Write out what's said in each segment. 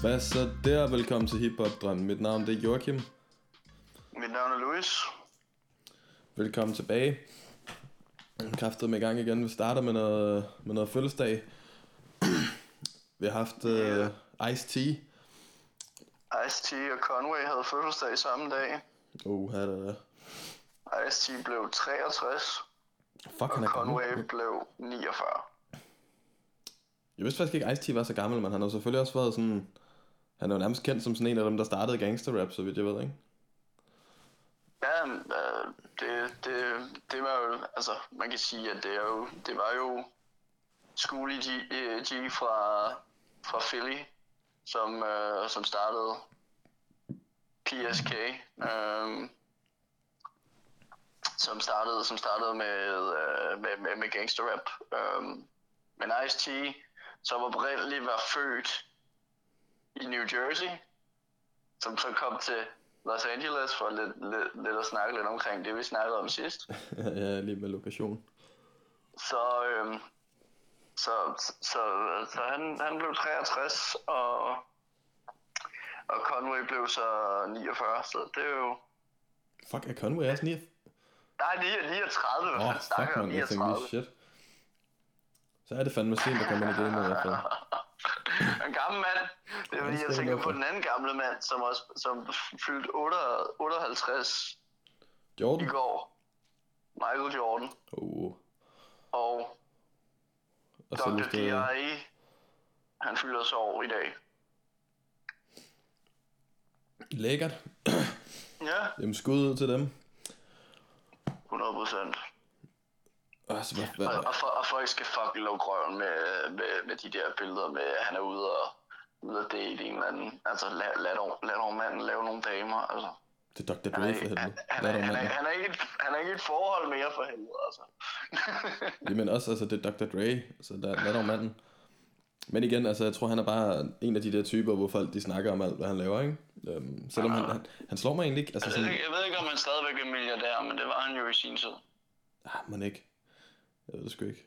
Hvad så der? Velkommen til Hip Hop Drømmen. Mit navn det er Joachim. Mit navn er Louis. Velkommen tilbage. Kræftet med i gang igen. Vi starter med noget fødselsdag. Vi har haft Ice T. Ice T og Conway havde fødselsdag samme dag. Ice T blev 63. Fuck, og Conway blev 49. Jeg vidste faktisk ikke, Ice T var så gammel, men han har selvfølgelig også været sådan... Han er jo nærmest kendt som sådan en af dem, der startede gangsterrap, så vidt jeg ved, ikke? Ja, det var jo... Altså, man kan sige, at det var jo Schoolie G fra Philly, som startede PSK, som startede med gangsterrap. Men Ice T, som oprindeligt var født i New Jersey, som så kom til Los Angeles for lidt at snakke lidt omkring det, vi snakkede om sidst. Ja, lige med lokation. Så han blev 63, og Conway blev så 49, så det er jo... Fuck, er Conway også 49? Nej, 39, hvad fanden snakker om 39. Shit. Så er det fandme sent, der kommer ind i det med i hvert fald. En gammel mand. Det er fordi, jeg tænker på den anden gamle mand, som fyldte 58 Jordan. I går. Michael Jordan. Og Dr. Dre. Han fylder så over i dag. Lækkert. Ja. Jamen skud ud til dem. 100%. Og folk skal fucking lukke røven med de der billeder med, at han er ude at date en eller anden. Altså, lad dog manden lave nogle damer, altså. Det er Dr. Dre for helvede. Han er ikke et forhold mere for helvede, altså. Jamen også, altså, det er Dr. Dre, så lad dog manden. Men igen, altså, jeg tror, han er bare en af de der typer, hvor folk, de snakker om alt, hvad han laver, ikke? Selvom han slår mig egentlig ikke. Altså, sådan... Jeg ved ikke, om han stadigvæk er milliardær, men det var han jo i sin tid. Men ikke. Jeg ved det sgu ikke.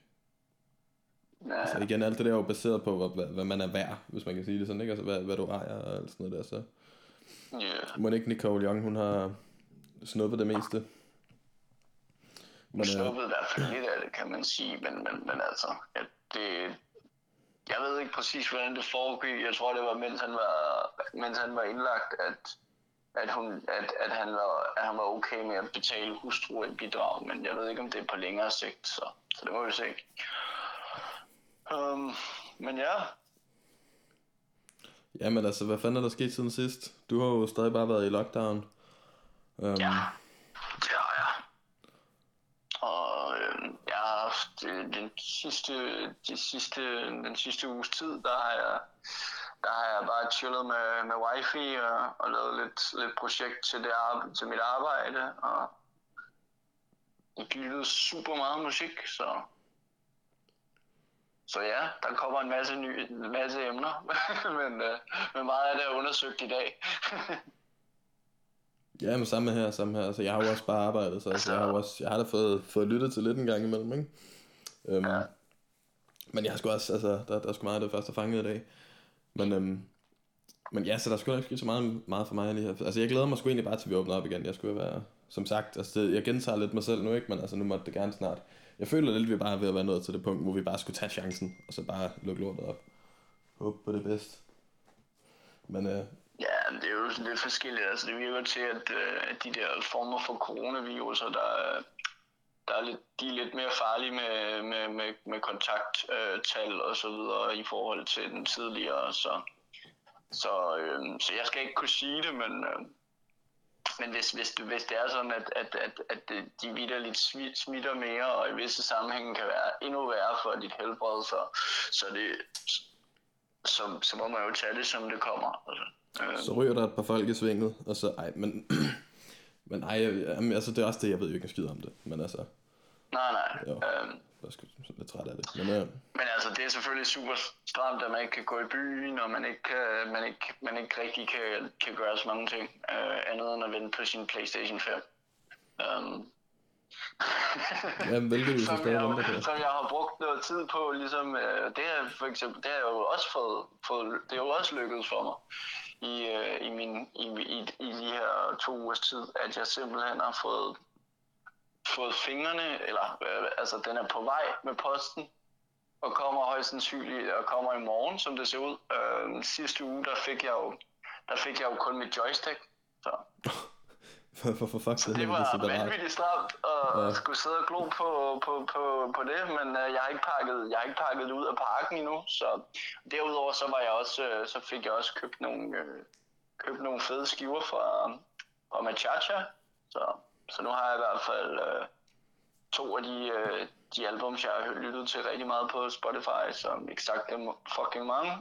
Nej. Altså igen, alt det der er jo baseret på, hvad man er værd, hvis man kan sige det sådan, ikke? Altså, hvad du ejer og alt sådan noget der, så... Yeah. Må ikke Nicole Young, hun har snuppet det meste. Hun snuppet i hvert fald lidt af det, kan man sige, men altså... Jeg ved ikke præcis, hvordan det foregik. Jeg tror, det var, mens han var indlagt, at han var okay med at betale hustrubidrag, men jeg ved ikke, om det er på længere sigt, så det må vi se. Men ja. Jamen altså, hvad fanden er der sket siden sidst? Du har jo stadig bare været i lockdown. Ja. Og jeg har haft den sidste uges tid, der har jeg bare chillet med wifi og lavet lidt projekt til mit arbejde, og lyttet super meget musik, så ja, der kommer en masse emner, men meget af det er undersøgt i dag. Ja, men samme her, altså jeg har jo også bare arbejdet, så altså, jeg har da fået lyttet til lidt en gang imellem, ikke? Ja. Men jeg har sgu også, altså der er sgu meget af det første fanget i dag. Men ja, så der skulle ikke ske så meget for mig lige her. Altså jeg glæder mig sgu egentlig bare til vi åbner op igen. Jeg skulle være, som sagt, altså jeg gentager lidt mig selv nu, ikke, men altså nu måtte det gerne snart. Jeg føler lidt, vi bare er ved at være nået til det punkt, hvor vi bare skulle tage chancen, og så bare lukke lortet op. Håber på det bedste. Men ja, det er jo lidt forskelligt, altså det virker til, at de der former for coronaviruser, de er lidt mere farlige med kontakttal og så videre i forhold til den tidligere, så jeg skal ikke kunne sige det, men hvis det er sådan, at de vitterligt smitter mere, og i visse sammenhænge kan være endnu værre for dit helbred, så må man jo tage det, som det kommer. Altså. Så ryger der et par folk i svinget, og så Men ej, altså det er også det, jeg ved jo ikke en skid om det, men altså... Nej. Jo, jeg er sgu lidt træt af det. Men altså, det er selvfølgelig super stramt, at man ikke kan gå i byen, og man ikke rigtig kan gøre så mange ting, andet end at vende på sin PlayStation 5. Jamen, veldig, som jeg har brugt noget tid på, ligesom, det har for eksempel, det har jo også fået, det har jo også lykkedes for mig i de her 2 ugers tid, at jeg simpelthen har fået fingrene, eller altså den er på vej med posten og kommer højst sandsynligt og kommer i morgen, som det ser ud. Sidste uge der fik jeg jo kun mit joystick, så. For fuck, så det var vanvittigt stramt at skulle sidde og glo på det, men jeg har ikke pakket det ud af parken endnu, så derudover så var jeg også så fik jeg også købt nogle fede skiver fra Machacha, så nu har jeg i hvert fald 2 af de albums, jeg har lyttet til rigtig meget på Spotify, som Exacte Fucking Mange,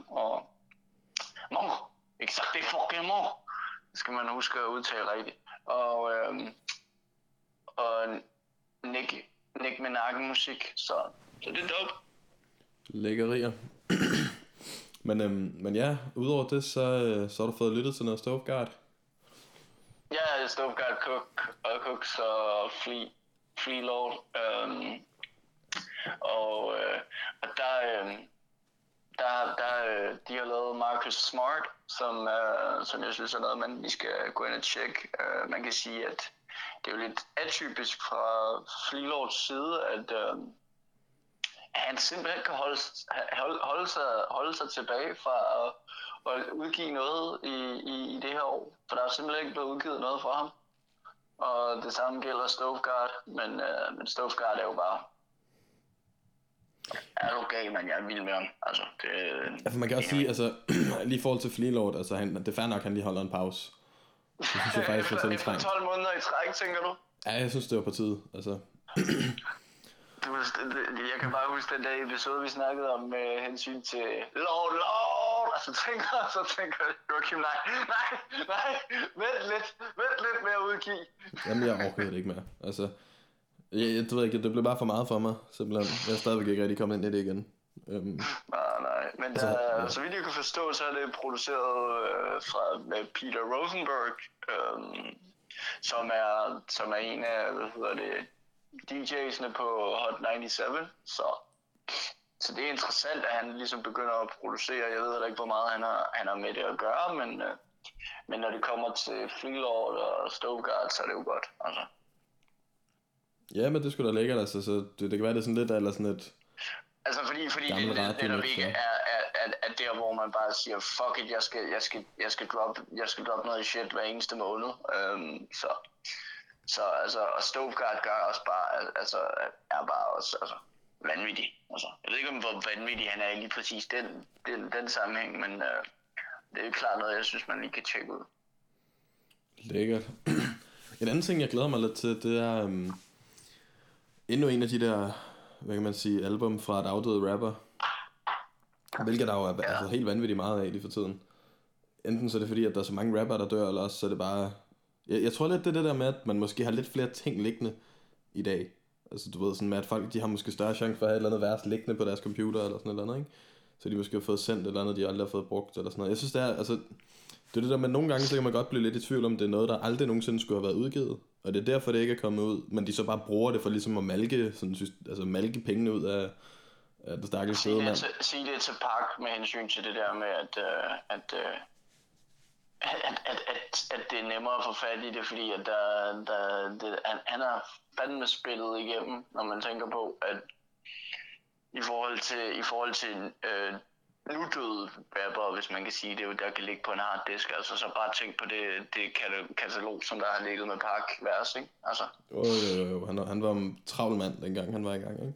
det skal man huske at udtale rigtigt. Og Nick med nakken musik, så det er dope. Lækkerier. men ja, udover det, så har du fået lyttet til noget Stove God. Ja, Stove God, Cooks og Flee Lord. Og der de har lavet Marcus Smart, som jeg synes er noget, man lige skal gå ind og tjekke. Man kan sige, at det er jo lidt atypisk fra Flee Lords side, at han simpelthen kan holde sig tilbage fra at udgive noget i det her år. For der er simpelthen ikke blevet udgivet noget fra ham. Og det samme gælder Stove God, men Stove God er jo bare... Er du gay, men jeg er vild med ham. Altså, det... altså man kan også sige, altså, lige i forhold til Flee Lord, altså, det er fair nok, han lige holder en pause. Det synes jeg faktisk var sådan 12 måneder i træk, tænker du? Ja, jeg synes, det var på tide, altså. Jeg kan bare huske den der episode, vi snakkede om med hensyn til Lord, og så tænker Joachim, nej, vent lidt med at udgive. Jamen, jeg overgår det ikke mere, altså. Jeg ved ikke, det blev bare for meget for mig, simpelthen. Jeg er stadigvæk ikke rigtig kommet ind i det igen. Nej, men altså, ja. Så vidt jeg kunne forstå, så er det produceret med Peter Rosenberg, som er en af, DJ'sne på Hot 97, så det er interessant, at han ligesom begynder at producere. Jeg ved ikke, hvor meget han har med det at gøre, men når det kommer til Flee Lord og Stove God, så er det jo godt, altså. Ja, men det skulle da lækkert, altså, så det kan være, det er sådan lidt, eller sådan et... Altså, fordi det der ikke er der, hvor man bare siger, fuck it, jeg skal droppe noget shit hver eneste måned, så altså, og Stove God gør også bare, altså, er bare også, altså, vanvittig, altså. Jeg ved ikke, hvor vanvittig han er i lige præcis den sammenhæng, men det er jo klart noget, jeg synes, man lige kan tjekke ud. Lækkert. En anden ting, jeg glæder mig lidt til, det er endnu en af de der, hvad kan man sige, album fra et afdøde rapper, hvilket der jo er altså, helt vanvittigt meget af lige for tiden. Enten så er det fordi, at der er så mange rapper, der dør, eller også så er det bare... Jeg tror lidt, det er det der med, at man måske har lidt flere ting liggende i dag. Altså du ved, sådan med, at folk de har måske større chance for at have et eller andet vers liggende på deres computer, eller sådan et eller andet, ikke? Så de måske har fået sendt et eller andet, de aldrig har fået brugt, eller sådan noget. Jeg synes, det er... altså det er det der med, nogle gange så kan man godt blive lidt i tvivl om, det er noget, der aldrig nogensinde skulle have været udgivet. Og det er derfor, det ikke er kommet ud. Men de så bare bruger det for ligesom at malke pengene ud af den stakkels fede mand. Sig det til Park med hensyn til det der med, at det er nemmere at få fat i det, fordi at han har fandme spillet igennem, når man tænker på, at i forhold til nu døde rapper, hvis man kan sige det, der kan ligge på en harddisk, altså så bare tænk på det katalog, som der har ligget med Park vers, ikke? Altså. Jo, han var en travl mand, dengang han var i gang, ikke?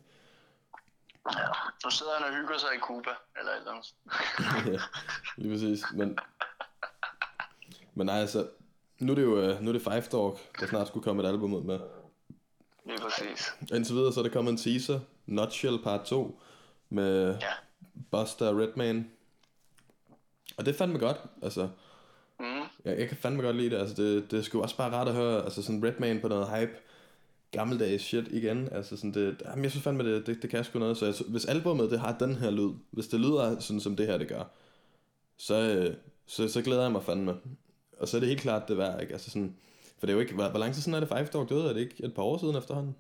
Ja, nu sidder han og hygger sig i Cuba, eller et eller andet. Ja, lige præcis, men nej, altså, nu er det 5Dawg, der snart skulle komme et album ud med. Lige præcis. Indtil videre, så er der kommet en teaser, Nutshell Part 2, med... Ja. Buster og Redman. Og det fandme godt, altså. Jeg kan fandme godt lide det, altså det skulle også bare rart at høre, altså sådan Redman på noget hype, gammeldags shit igen, altså sådan det, jamen jeg synes fandme det kan sgu noget, så altså, hvis albumet det har den her lyd, hvis det lyder sådan som det her det gør, så glæder jeg mig fandme. Og så er det helt klart det værd, ikke? Altså sådan, for det er jo ikke, hvor lang tid sådan er det 5Dawg døde, er det ikke et par år siden efterhånden?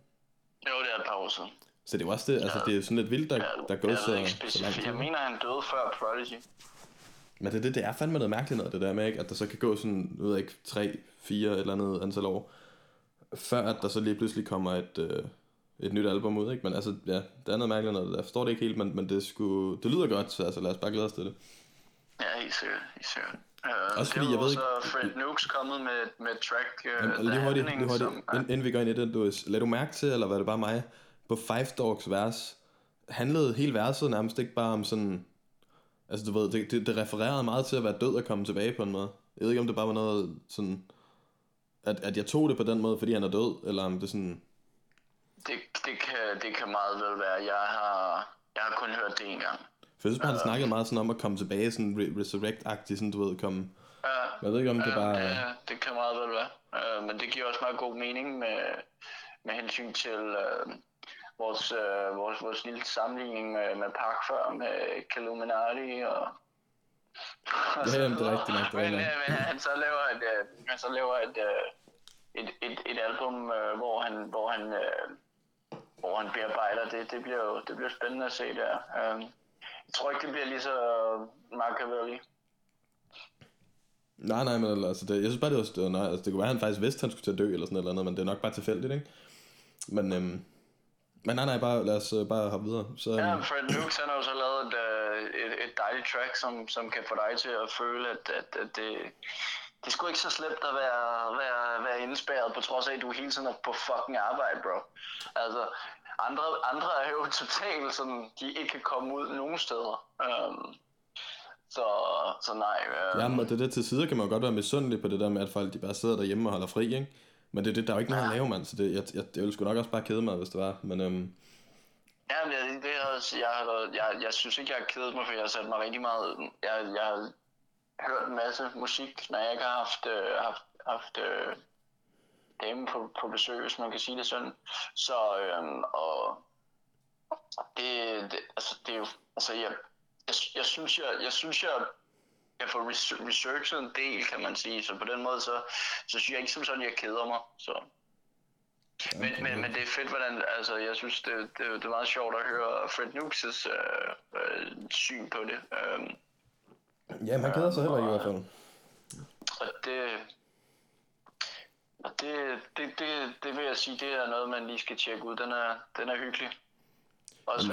år siden. Så det er jo også det, altså det er jo sådan lidt vildt, der går så langt. Jeg mener, han døde før Prodigy. Men det er fandme noget mærkeligt noget, det der med, ikke? At der så kan gå sådan, jeg ved ikke, 3-4 eller andet antal år, før at der så lige pludselig kommer et nyt album ud, ikke? Men altså, ja, det er noget mærkeligt noget, jeg forstår det ikke helt, men det lyder godt, så altså, lad os bare glæde os til det. Ja, helt sikkert, helt sikkert. Også fordi, jeg ved ikke... Fred Nukes kommet med track... Inden vi går ind i den, Louis, lad du mærke til, eller var det bare mig, på 5Dawgs vers, handlede hele verset nærmest ikke bare om sådan... Altså du ved, det refererede meget til at være død og komme tilbage på en måde. Jeg ved ikke, om det bare var noget sådan... At jeg tog det på den måde, fordi han er død, eller om det sådan... Det kan meget vel være. Jeg har kun hørt det en gang. For jeg synes bare, han snakkede meget sådan om at komme tilbage, sådan resurrect-agtigt, sådan du ved, komme... Jeg ved ikke, om det bare... Ja, det kan meget vel være. Men det giver også meget god mening med hensyn til... Vores lille sammenligning med Park før, med Kaluminati og... Ja, jamen, det er rigtigt nok. Men han så laver et album, hvor han bearbejder det. Det bliver spændende at se der. Jeg tror ikke, det bliver lige så Machiavelli. Nej, men altså, jeg synes bare, det kunne være, han faktisk vidste, han skulle til at dø, eller sådan noget, men det er nok bare tilfældigt, ikke? Men... Men nej, bare, lad os bare hoppe videre. Så, ja, Fred Nukes har jo så lavet et dejligt track, som kan få dig til at føle, at det er sgu ikke så slemt at være indespærret, på trods af, at du hele tiden er på fucking arbejde, bro. Altså, andre er jo totalt sådan, de ikke kan komme ud nogen steder. Så nej. Jamen, og det til side kan man jo godt være misundelig på det der med, at folk de bare sidder derhjemme og holder fri, ikke? Men det der er jo ikke noget at lave, mand, så jeg ville sgu nok også bare kede mig, hvis det var, men... Jamen, jeg synes ikke, jeg har kedet mig, for jeg har sat mig rigtig meget... Jeg har hørt en masse musik, når jeg ikke har haft dame på besøg, hvis man kan sige det sådan. Så, og... Det er jo... Altså, jeg synes, jeg får researchet en del, kan man sige, så på den måde, så synes jeg ikke som sådan, jeg keder mig, så. Men det er fedt, hvordan, altså, jeg synes, det er meget sjovt at høre Fred Nukes' syn på det. Jamen, han keder sig heller ikke i hvert fald. Og det vil jeg sige, det er noget, man lige skal tjekke ud, den er hyggelig. Også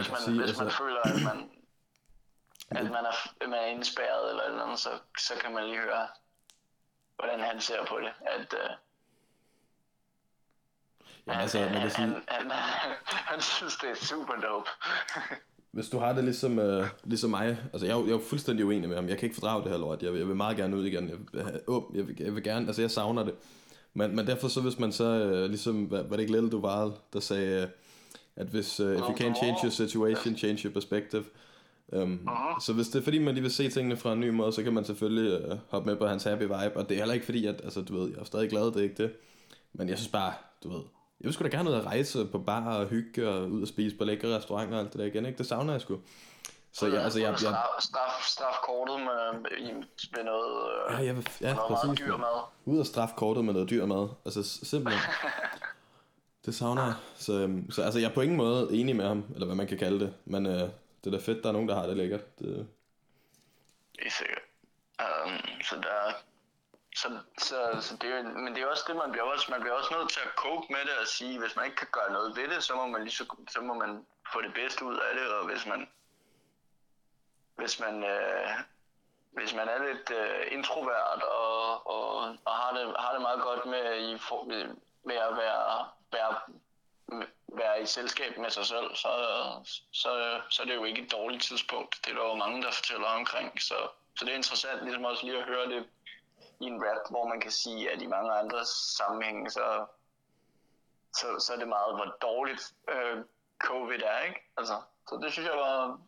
hvis man føler, at man... At man er indespærret eller et eller andet, så kan man lige høre, hvordan han ser på det. Han synes, det er super dope. Hvis du har det ligesom mig, altså jeg er fuldstændig uenig med ham, jeg kan ikke fordrage det her lort, jeg vil meget gerne ud igen, jeg vil gerne, altså jeg savner det. Men derfor så, hvis man så, ligesom, var det ikke Lille Duval, der sagde, at hvis, if you can't change your situation, change your perspective. Så hvis det er fordi man lige vil se tingene fra en ny måde, så kan man selvfølgelig hoppe med på hans happy vibe. Og det er heller ikke fordi at, altså du ved, jeg er stadig glad, det er ikke det. Men jeg synes bare, du ved, jeg vil sgu da gerne ud at rejse på bar og hygge og ud og spise på lækre restauranter og alt det der igen, ikke? Det savner jeg sgu. Så jeg, altså jeg straf kortet med noget meget dyr mad. Ud og straf kortet med noget dyr mad. Altså simpelthen. Det savner jeg. Så altså jeg er på ingen måde enig med ham, eller hvad man kan kalde det. Men det er da fedt, der er nogen, der har det lækkert. Det er sikkert. Så det er, men det er også det, man bliver også nødt til at cope med det og sige, hvis man ikke kan gøre noget ved det, så må man få det bedste ud af det, og hvis man er lidt introvert og har det meget godt med at være i selskab med sig selv, så er det jo ikke et dårligt tidspunkt. Det er der jo mange, der fortæller omkring. Så det er interessant ligesom også lige at høre det i en rap, hvor man kan sige, at i mange andre sammenhænge, så er det meget, hvor dårligt covid er, ikke? Altså, så det synes jeg var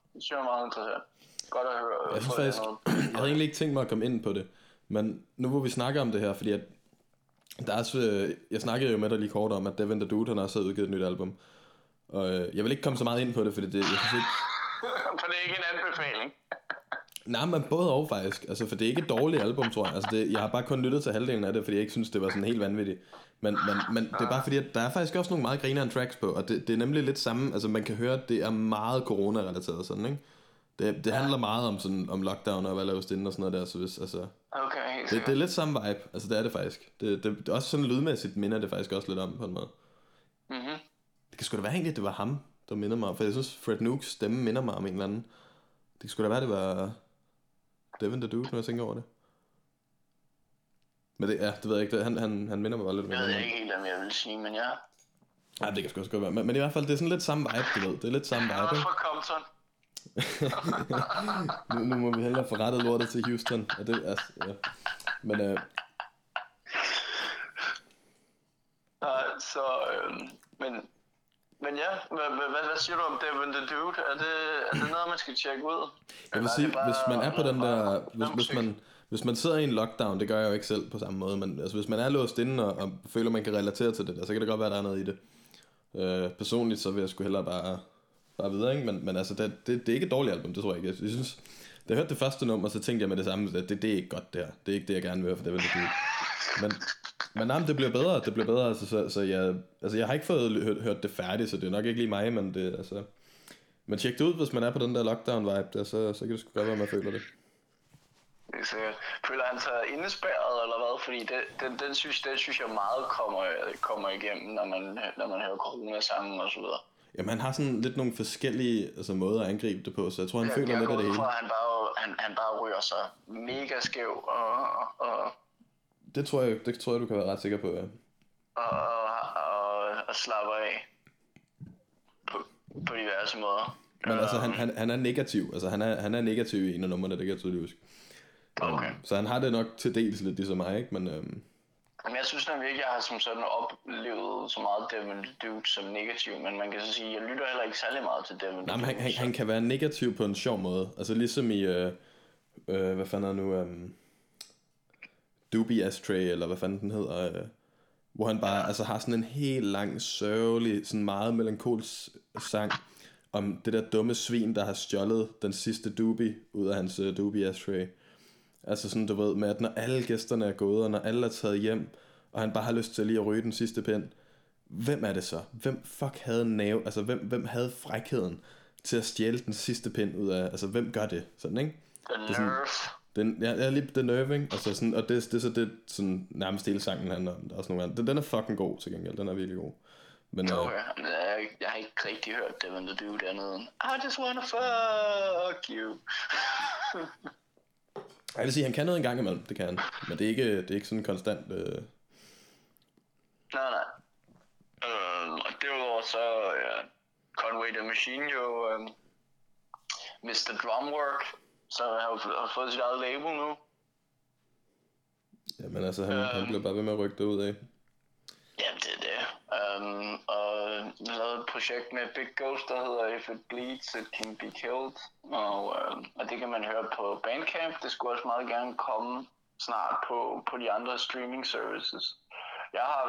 meget interessant. Godt at høre. Jeg synes faktisk, jeg havde egentlig ikke tænkt mig at komme ind på det, men nu hvor vi snakker om det her, fordi at der er også, jeg snakkede jo med dig lige kort om, at Devin the Dude, han også har udgivet et nyt album. Og jeg vil ikke komme så meget ind på det, fordi jeg synes ikke... For det er ikke en anbefaling. Nej, men både og faktisk. Altså, for det er ikke et dårligt album, tror jeg. Altså, det, jeg har bare kun lyttet til halvdelen af det, fordi jeg ikke synes, det var sådan helt vanvittigt. Men det er bare fordi, at der er faktisk også nogle meget grinerende tracks på, og det er nemlig lidt samme. Altså, man kan høre, at det er meget corona-relateret sådan, ikke? Det handler meget om, sådan, om lockdown og hvad laves inden og sådan noget der, så hvis, altså... Okay, det er lidt samme vibe, altså det er det faktisk. Det er også sådan lydmæssigt minder det faktisk også lidt om, på en måde. Mm-hmm. Det kan sgu da være egentlig, det var ham, der minder mig om, for jeg synes, Fred Nukes stemme minder mig om en eller anden. Det kan sgu da være, det var Devin the Dude, når jeg tænker over det. Men det, ja, det ved jeg ikke, han minder mig bare lidt. Det ved jeg ikke helt, om jeg vil sige, men ja. Nej, det kan sgu også godt være, men i hvert fald, det er sådan lidt samme vibe, du ved. Det er lidt samme vibe, ikke? nu må vi hellere få rettet lortet til Houston. Og det, altså, ja. Men men ja, hvad siger du om Devin the Dude? Er det noget man skal tjekke ud? Jeg vil sige, hvis man er på den der, hvis man sidder i en lockdown, det gør jeg jo ikke selv på samme måde, men altså hvis man er låst inde og føler man kan relatere til det der, så kan det godt være der er noget i det. Personligt så vil jeg sgu hellere bare videre, ikke? Men altså, det er ikke et dårligt album, det tror jeg ikke. Jeg synes, da jeg hørte det første nummer, så tænkte jeg med det samme, at det er ikke godt der. Det er ikke det, jeg gerne vil høre, for det er veldig. Men nej, det bliver bedre. Altså, så jeg, altså, jeg har ikke fået hørt det færdigt, så det er nok ikke lige mig, men det, altså... Men tjek det ud, hvis man er på den der lockdown-vibe, der, så kan det sgu godt være, man føler det. Det er sikkert. Føler han sig indespærret, eller hvad? Fordi den synes jeg meget kommer igennem, når man hører corona-sangen og så videre. Jamen, han har sådan lidt nogle forskellige altså, måder at angribe det på, så jeg tror, han føler lidt af det hele. Han bare ryger sig mega skæv og... Det tror jeg, du kan være ret sikker på, ja. Og slapper af på diverse måder. Men altså, han er negativ. Altså, han er negativ i en af nummerne, det kan jeg tydeligt huske. Okay. Så han har det nok til dels lidt ligesom mig, ikke? Men... Jamen, jeg synes nemlig ikke, jeg har som sådan oplevet så meget Devin the Dude som negativ, men man kan så sige, jeg lytter heller ikke særlig meget til Devin the Dude. Han kan være negativ på en sjov måde, altså ligesom i, hvad fanden er nu, Doobie Ashtray, eller hvad fanden den hedder, hvor han bare altså, har sådan en helt lang, sørgelig, sådan meget melankolsk sang om det der dumme svin, der har stjålet den sidste doobie ud af hans Doobie Ashtray. Altså sådan, du ved, med at når alle gæsterne er gået, og når alle er taget hjem, og han bare har lyst til lige at ryge den sidste pind, hvem er det så? Hvem fuck havde nerve? Altså, hvem havde frækheden til at stjæle den sidste pind ud af? Altså, hvem gør det? Sådan, ikke? The nerve. Ja, lige the nerve, ikke? Altså, sådan, og det er så det, sådan, nærmest hele sangen handler om. Der er også nogle andre. Den er fucking god til gengæld. Den er virkelig god. Men, okay. Jeg har ikke rigtig hørt det, men det er jo dernede. I just wanna fuck you. Jeg vil sige, han kan noget en gang imellem, det kan han. Men det er ikke sådan konstant... Nej. Og derudover så Conway the Machine jo... Mr. Drumwork, som har fået sit eget label nu. Jamen altså, han blev bare ved med at rykke det ud af. Jamen det er det. Og lavede et projekt med Big Ghost, der hedder If It Bleeds, It Can Be Killed. Og det kan man høre på Bandcamp. Det skulle også meget gerne komme snart på de andre streaming services.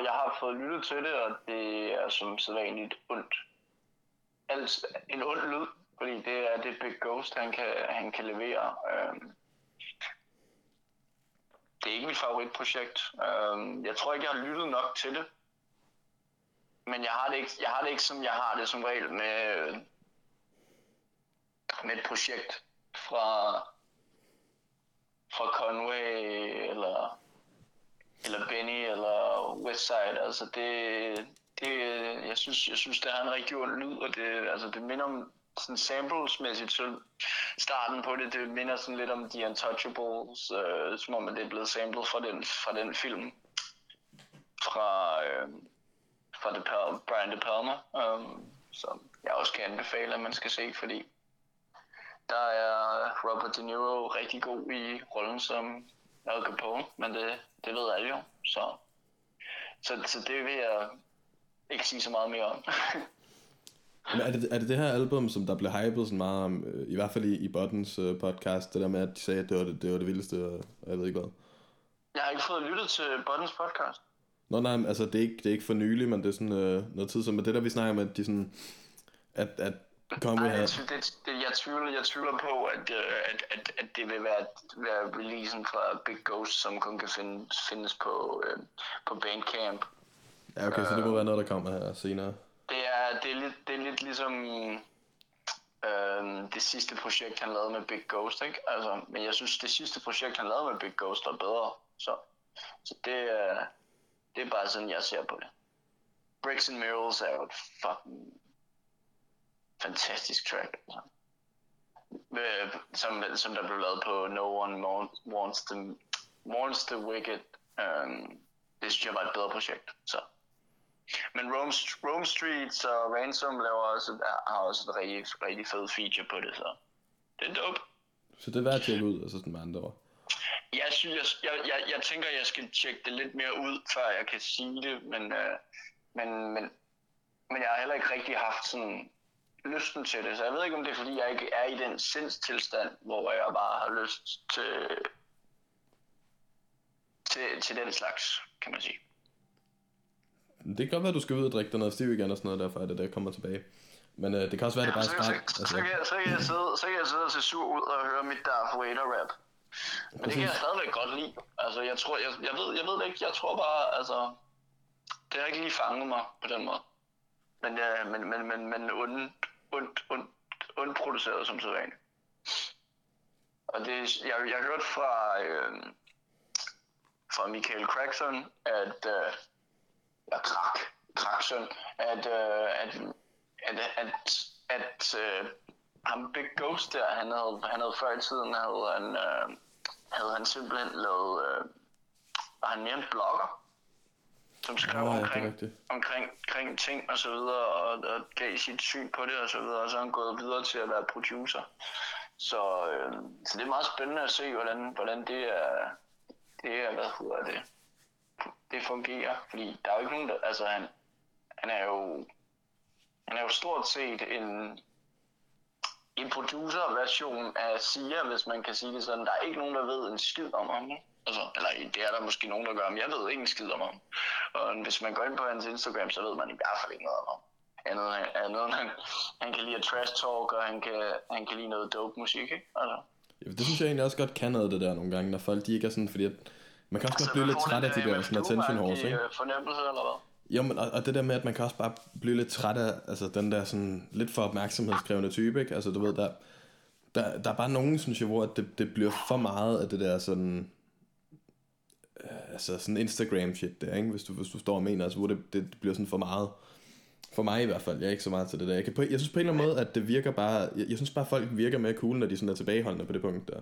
Jeg har fået lyttet til det, og det er som sædvanligt ondt. Altså en ond lyd, fordi det er det Big Ghost, han kan levere. Det er ikke mit favoritprojekt. Jeg tror ikke, jeg har lyttet nok til det. Men jeg har det ikke som jeg har det som regel med et projekt fra Conway eller Benny eller Westside. Altså det jeg synes det har en rigtig ond lyd, og det altså det minder om sådan samplesmæssigt så starten på det minder sådan lidt om The Untouchables, som om det er blevet samlet fra den film fra Brian De Palma, som jeg også kan anbefale, at man skal se, fordi der er Robert De Niro rigtig god i rollen som Al Capone, men det ved alle jo, så det vil jeg ikke sige så meget mere om. Men er det her album, som der blev hypet så meget om, i hvert fald i Buttons podcast, det der med, at de sagde, at det var det vildeste, og jeg ved ikke hvad? Jeg har ikke fået lyttet til Buttons podcast. Nå nej, altså det er ikke for nylig, men det er sådan noget tid som det der vi snakker om, at de sådan at Conway havde. Jeg tvivler på, at det vil være releasen fra Big Ghost, som kun kan findes på Bandcamp. Ja, okay, så det må være noget, der kommer her senere. Det er lidt ligesom det sidste projekt, han lavede med Big Ghost, ikke? Altså, men jeg synes, det sidste projekt, han lavede med Big Ghost, var bedre. Så det er bare sådan, jeg ser på det. Bricks and Murals er jo et fucking fantastisk track. Altså. Som der blev lavet på No One Wants the Wicked. Det synes jeg var et bedre projekt, så. Men Rome Streets og Ransom har også et rigtig, rigtig fed feature på det, så det er dope. Så det er værd at tjekke ud, altså sådan med andre ord? Jeg tænker, jeg skal tjekke det lidt mere ud, før jeg kan sige det, men jeg har heller ikke rigtig haft sådan lysten til det, så jeg ved ikke, om det er, fordi jeg ikke er i den sindstilstand, hvor jeg bare har lyst til den slags, kan man sige. Det kan godt være, at du skal ud og drikke dig noget stiv igen og sådan noget, derfor at det kommer tilbage. Men det kan også være, at det bare er skræk. Så kan jeg sidde og se sur ud og høre mit Darth Vader-rap. Men det kan jeg stadigvæk godt lide. Altså, jeg ved ikke, jeg tror bare, altså, det har ikke lige fanget mig på den måde. Men undproduceret som sædvanligt. Og det, jeg hørte fra Michael Crackson, at ham Big Ghost der, han havde før i tiden, havde han simpelthen lavet, var han mere en blogger, som skrev omkring ting og så videre, og gav sit syn på det og så videre, og så han gået videre til at være producer. Så det er meget spændende at se, hvordan det fungerer, fordi der er jo ikke nogen, der, altså han er jo stort set en producer-version af Sia, hvis man kan sige det sådan. Der er ikke nogen, der ved en skid om ham, altså, eller det er der måske nogen, der gør, men jeg ved ikke en skid om ham. Og hvis man går ind på hans Instagram, så ved man i hvert fald ikke noget om ham. Andet han kan lide at trash-talk, og han kan lide noget dope musik, ikke? Altså. Ja, det synes jeg egentlig også godt kan noget, det der nogle gange, når folk de ikke er sådan, fordi at man kan også godt blive lidt træt af de der sådan attention horse, ikke? Fornemmelse eller hvad? Jo, men og det der med, at man kan også bare blive lidt træt af altså den der sådan lidt for opmærksomhedskrævende type, ikke? Altså du ved, der er bare nogen, synes jeg, hvor det bliver for meget af det der sådan altså sådan Instagram shit der, ikke? Hvis du står og mener, altså hvor det bliver sådan for meget. For mig i hvert fald, jeg er ikke så meget til det der. Jeg synes på en eller anden måde, at det virker bare. Jeg synes bare, at folk virker mere cool, når de sådan er tilbageholdende på det punkt der.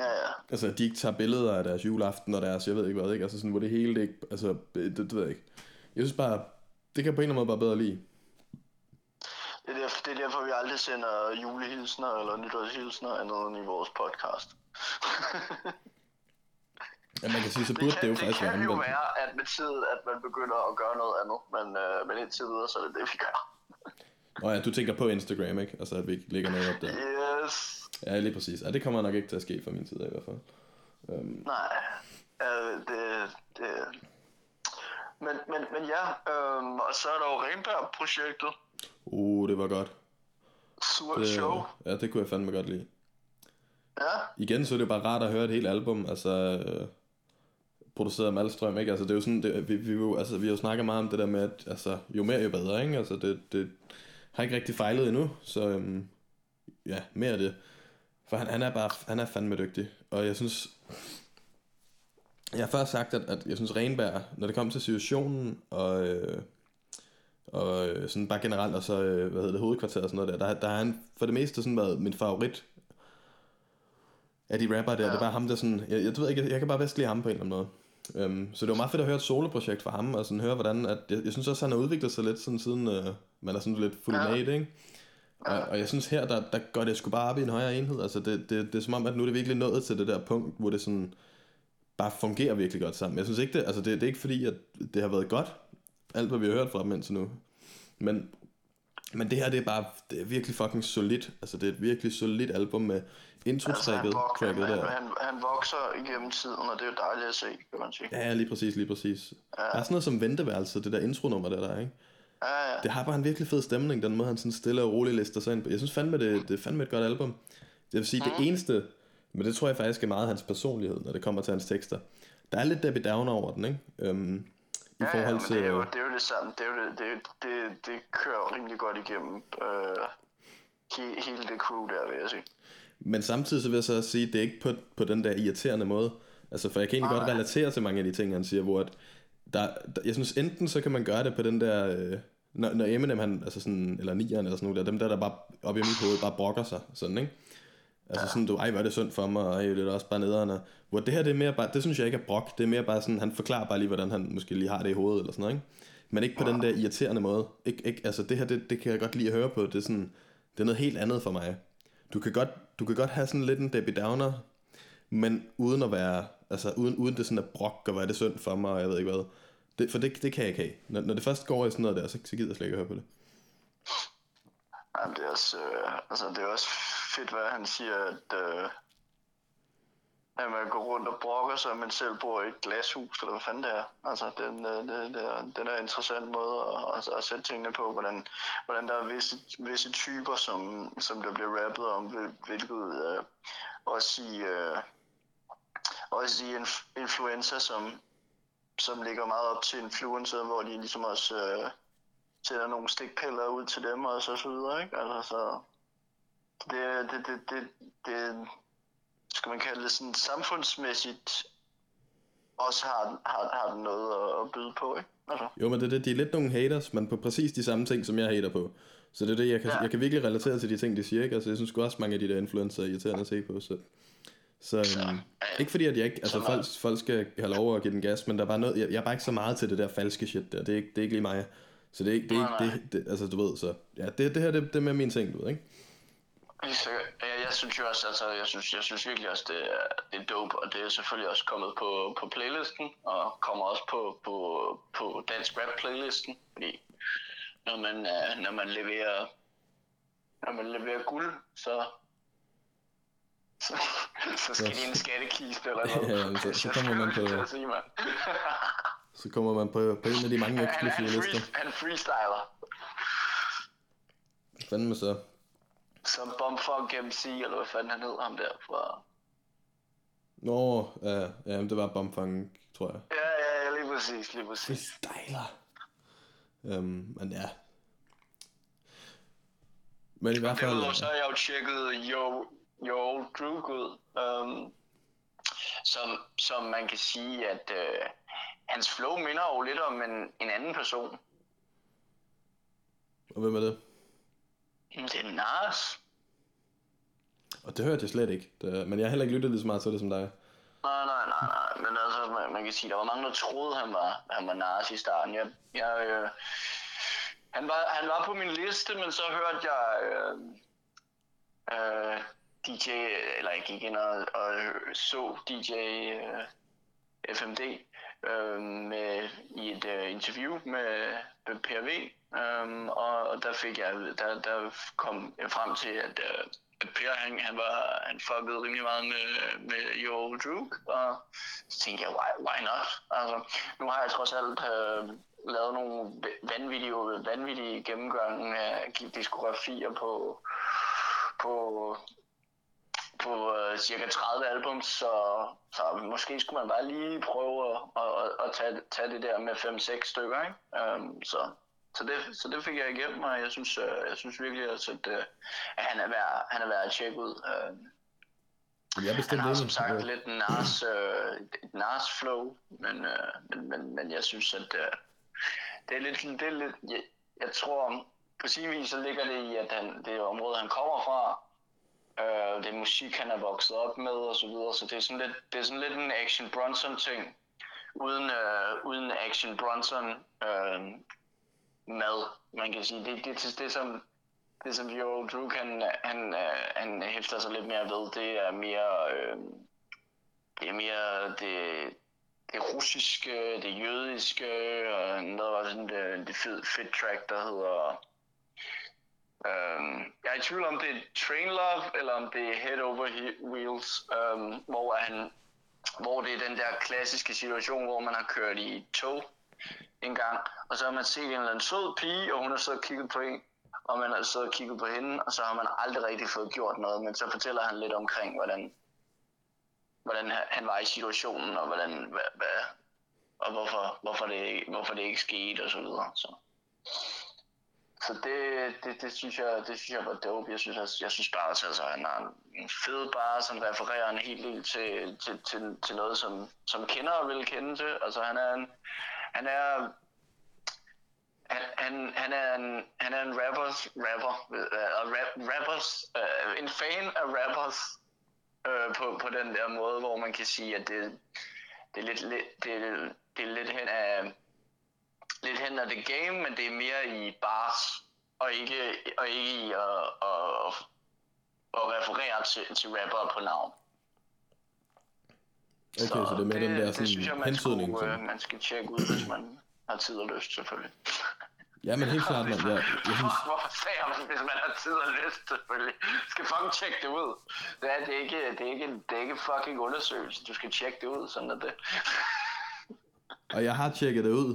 Ja. Altså, de ikke tager billeder af deres juleaften og deres, jeg ved ikke hvad, ikke? Altså sådan, hvor det hele det ikke, altså, det ved jeg ikke. Jeg synes bare, det kan på en eller anden måde bare bedre lide. Det er derfor, vi aldrig sender julehilsner eller nytårshilsner andet end i vores podcast. Ja, man kan sige, så burde det jo faktisk være anvendt. Det kan jo være, at med tiden, at man begynder at gøre noget andet, men indtil videre, så er det det, vi gør. Nå ja, du tænker på Instagram, ikke? Altså, at vi ikke lægger noget op der. Yes. Ja, lige præcis. Ja, det kommer nok ikke til at ske for min tid i hvert fald. Nej, Men ja, og så er der jo Rainbær-projektet. Det var godt. Surt show. Ja, det kunne jeg fandme godt lide. Ja. Igen, så er det jo bare rart at høre et helt album, altså produceret af Malstrøm, ikke? Altså det er jo sådan, vi har jo snakket meget om det der med, at altså, jo mere jo bedre, ikke? Altså det har ikke rigtig fejlet endnu, så ja, mere af det. For han er fandme dygtig, og jeg synes, jeg har først sagt, at jeg synes Rainbær, når det kom til situationen, og sådan bare generelt, og så, hovedkvarteret og sådan noget der har han for det meste sådan været min favorit, af de rapper der, ja. Det var ham der sådan, jeg ved ikke, jeg kan bare bedst lide ham på en eller anden måde. Så det var meget fedt at høre et soloprojekt fra ham, og sådan høre hvordan, at jeg synes også han har udviklet sig lidt sådan siden, man er sådan lidt fulminat, ikke? Og jeg synes her, der går det sgu bare op i en højere enhed, altså det er som om, at nu er det virkelig nået til det der punkt, hvor det sådan bare fungerer virkelig godt sammen. Jeg synes ikke det, altså det er ikke fordi, at det har været godt, alt hvad vi har hørt fra dem indtil nu, men det her, det er virkelig fucking solidt. Altså, det er et virkelig solidt album med intro-tracket. Altså, han vokser igennem tiden, og det er jo dejligt at se, kan man sige. Ja, lige præcis. Der er sådan noget som Venteværelse, det der intronummer der, ikke? Ja. Det har bare en virkelig fed stemning, den måde han sådan stille og roligt lister sig ind på. Jeg synes fandme det er fandme et godt album. Jeg vil sige det eneste, men det tror jeg faktisk er meget hans personlighed, når det kommer til hans tekster. Der er lidt Debbie Downer over den, ikke? I forhold til, det er jo det samme. Det kører rimelig godt igennem hele det crew der, vil jeg sige. Men samtidig så vil jeg så sige, det er ikke på den der irriterende måde. Altså, for jeg kan egentlig godt relatere til mange af de ting han siger, hvor at jeg synes enten så kan man gøre det på den der når Eminem han, altså sådan, eller nieren eller sådan noget der, dem der bare op i mit hoved bare brokker sig sådan, ikke? Altså sådan, du, ej hvor er det synd for mig, og ej det er også bare nederen, og hvor det her det er mere bare, det synes jeg ikke er brok, det er mere bare sådan, han forklarer bare lige hvordan han måske lige har det i hovedet eller sådan noget, ikke? Men ikke på den der irriterende måde, ikke, altså det her det kan jeg godt lide at høre på, det er sådan, det er noget helt andet for mig. Du kan godt have sådan lidt en Debbie Downer, men uden at være, altså uden det sådan at brok, og hvor er det synd for mig, og jeg ved ikke hvad. Det kan jeg ikke have. Når det først går i sådan noget der, så gider jeg slet ikke høre på det. Jamen, det er også, det er også fedt, hvad han siger, at man går rundt og brokker sig, men selv bor i et glashus, eller hvad fanden det er. Altså, den er en interessant måde at sætte tingene på, hvordan der er visse typer, som der bliver rappet om, hvilket også i influencer, som ligger meget op til influencer, hvor de ligesom også sætter nogle stikpiller ud til dem og så videre, ikke? Altså, så det skal man kalde det sådan samfundsmæssigt også har den noget at byde på, ikke? Altså. Jo, men det er lidt nogle haters, men på præcis de samme ting, som jeg hater på. Så det er det, jeg kan virkelig relatere til de ting, de siger, ikke? Altså, jeg synes også mange af de der influencer er irriterende at se på, så ikke fordi at jeg ikke, altså folk skal have lov at give den gas, men der er bare noget, jeg er bare ikke så meget til det der falske shit der, det er ikke lige mig. Så det er ikke det, altså du ved, så ja, det her det er med min ting, du ved, ikke? Jeg synes jo også, altså jeg synes virkelig også det er dope, og det er selvfølgelig også kommet på playlisten og kommer også på dansk rap playlisten, fordi når man leverer guld, så skal de en skattekiste eller noget. Ja, så kommer man på så kommer man på en af de mange eksklusive lister. Han freestyler. Hvad fanden med så? Som Bombfunk MC, eller hvad fanden han hed, ham der fra... Nå, ja, det var Bombfunk, tror jeg. Ja, lige præcis. Freestyler. Men ja. Men i hvert fald... Det var, så har jeg jo tjekket Your Old Drug ud, som man kan sige, at... hans flow minder jo lidt om en anden person. Og hvem er det? Det er Nas. Og det hørte jeg slet ikke. Men jeg har heller ikke lyttet lige så meget til det som dig. Nej. Men altså, man kan sige, der var mange, der troede, han var Nas i starten. Han var på min liste, men så hørte jeg... DJ... Eller jeg gik ind og så DJ... FMD i et interview med PRV, og der kom jeg frem til, at Per han fuckede rimelig meget med Yo Druk, og så tænkte jeg, why not? Altså, nu har jeg trods alt lavet nogle vanvittige gennemgange af diskografier på cirka 30 albums, så måske skulle man bare lige prøve at tage det der med 5-6 stykker, ikke? Så det fik jeg igennem, og jeg synes virkelig også, at han er værd at tjekke ud. Han har som sagt lidt en Nas-flow, men jeg synes, at det er lidt jeg tror på sin vis, så ligger det i, at det område, han kommer fra, det er musik, han er vokset op med og så videre, så det er sådan lidt en Action Bronson ting, uden Action Bronson mad, man kan sige. Det som Joe Drew han hæfter sig lidt mere ved, det er mere det russiske, det jødiske, og noget af sådan det fedt track, der hedder... jeg er i tvivl om det er Train Love, eller om det er Head Over Wheels, hvor det er den der klassiske situation, hvor man har kørt i tog en gang, og så har man set en eller anden sød pige, og hun har så kigget på en, og man har så kigget på hende, og så har man aldrig rigtig fået gjort noget, men så fortæller han lidt omkring, hvordan han var i situationen, og hvorfor det ikke skete, og så videre. Så det synes jeg var dope. Jeg synes bare, altså, han har en fed bar, som refererer en hel del til noget, som kender vil kende til. Altså, han er en rapper, en fan af rappers på den der måde, hvor man kan sige, at det er lidt hen af the game, men det er mere i bars og ikke i at referere til rappere på navn. Okay, så det er med den der sådan hensydning. Man skal tjekke ud, hvis man har tid og lyst, selvfølgelig. Ja, men helt klart, man. Hvorfor sagde man, hvis man har tid og lyst, selvfølgelig? Du skal fucking tjekke det ud. Det er ikke fucking undersøgelse. Du skal tjekke det ud, sådan er det. Og jeg har tjekket det ud,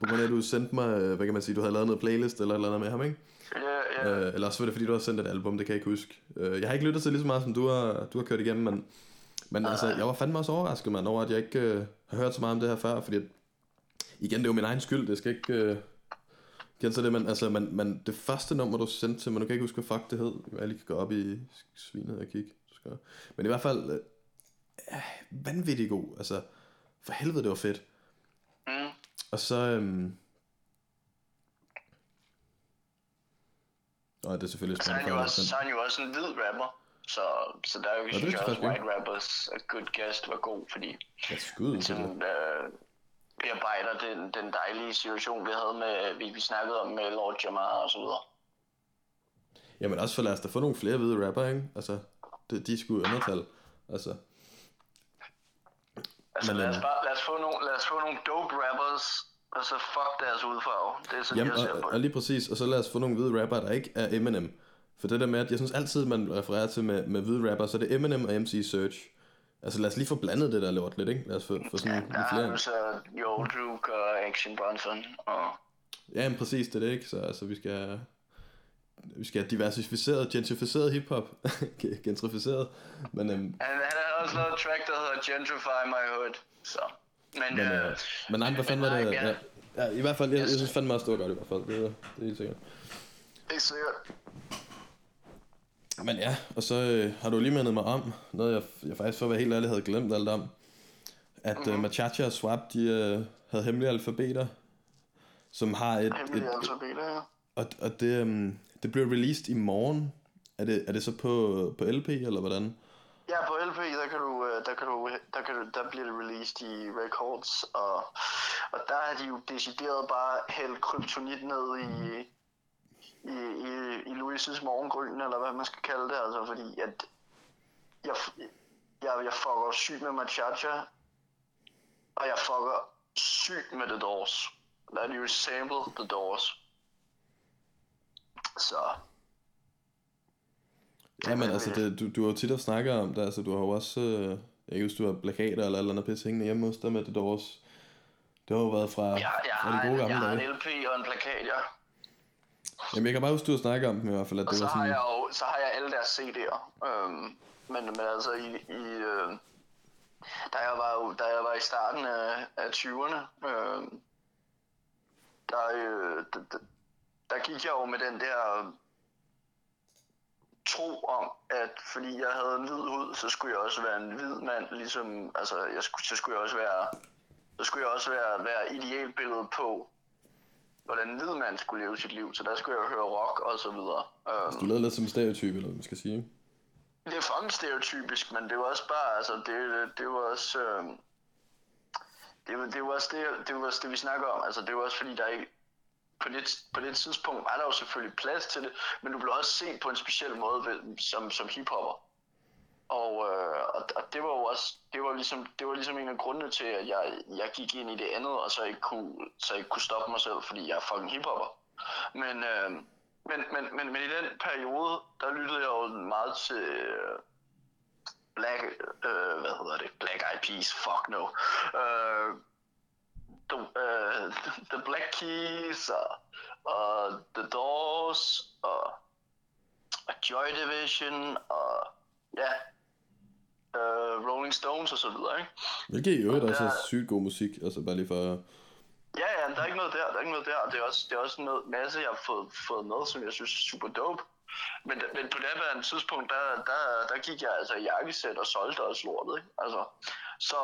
på grund af, at du sendte mig, hvad kan man sige, du havde lavet noget playlist eller et eller andet med ham, ikke? Ja. Eller også var det, fordi du har sendt et album, det kan jeg ikke huske. Jeg har ikke lyttet til lige så meget, som du har kørt igennem, men altså, jeg var fandme også overrasket, man, over at jeg ikke har hørt så meget om det her før, fordi at, igen, det er jo min egen skyld, det skal ikke... igen, så det, men altså, man, det første nummer, du sendte til mig, nu kan jeg ikke huske, hvad fuck det hed, jeg lige kan gå op i svinet og kigge, men i hvert fald, vanvittig god, altså, for helvede, det var fedt. Mm. Og så det er selvfølgelig spændende. Så er han jo også en hvid rapper. Så der er jo, synes jeg, også white rappers. A Good Guest var god, fordi bearbejder den dejlige situation, vi havde med, vi snakkede om med Lord Jamar og så videre. Jamen også for lad os da få nogle flere hvide rapper, ikke? Altså, de skulle undertal. Altså, lad os få nogle dope rappers, og så fuck deres udfarve. Det er sådan, jamen, jeg ser på. Og lige præcis, og så lad os få nogle hvide rapper, der ikke er Eminem. For det der med, at jeg synes altid, man refererer til med hvide rapper, så er det Eminem og MC Search. Altså, lad os lige få blandet det der lort lidt, ikke? Lad os få sådan lidt flere. Ja, så Yo, Duke og Action Bronson og... Ja, men præcis, det er det, ikke? Så altså, vi skal have diversificeret, gentrificeret hiphop. Gentrificeret. Men han har også lavet track, der hedder Gentrify My Hood. Så men nej, hvad fanden var det? Ja. Ja, i hvert fald, jeg synes fandme også, det var godt i hvert fald. Det er helt sikkert. Helt sikkert. Men ja, og så har du lige mindet mig om noget, jeg faktisk for at være helt ærlig havde glemt alt om. At Machacha og Swap, de havde hemmelige alfabeter, som har et... Hemmelige alfabeter, ja. Og det bliver released i morgen. Er det så på LP eller hvordan? Ja, på LP der bliver det released i records, og der er de jo decideret bare hældt kryptonit ned i Louises morgengryn, eller hvad man skal kalde det, altså, fordi at jeg fucker sygt med Machacha, og jeg fucker sygt med The Doors. Lad de jo sample The Doors. Så. Jamen altså, du har jo tit at snakke om det, altså du har jo også, jeg kan huske, du har plakater eller andet pisse hængende hjemme hos dig med det også. Det har jo været fra de gode gamle dage. Jeg har en LP og en plakat, ja. Jamen jeg kan bare huske, du har snakket om dem i hvert fald, at det var sådan... Så har jeg alle deres CD'er, men altså i da jeg var i starten af 20'erne, der gik jeg jo med den der tro om, at fordi jeg havde en hvid hud, så skulle jeg også være en hvid mand, ligesom, altså, så skulle jeg også være idealbilledet på, hvordan en hvid mand skulle leve sit liv, så der skulle jeg høre rock og så videre. Du lavede lidt som stereotyp, eller hvad man skal sige. Det er fucking stereotypisk, men det var også bare, altså, det var også... Det var også det, vi snakker om, altså, det var også fordi, der ikke... På det tidspunkt var der jo selvfølgelig plads til det, men du blev også set på en speciel måde som hiphopper. Og det var jo også det var ligesom en af grundene til, at jeg gik ind i det andet og så ikke kunne stoppe mig selv, fordi jeg er fucking hiphopper. Men i den periode der lyttede jeg jo meget til Black Eyed Peas, fuck no. The Black Keys og The Doors og Joy Division og ja, Rolling Stones og så videre, ikke? Hvilket i øvrigt også er sygt god musik, altså bare lige for... Ja, men der er ikke noget der, og det er også noget masse, jeg har fået med, som jeg synes er super dope. Men på det tidspunkt, der gik jeg altså i jakkesæt og solgte også lortet, ikke? Altså, så,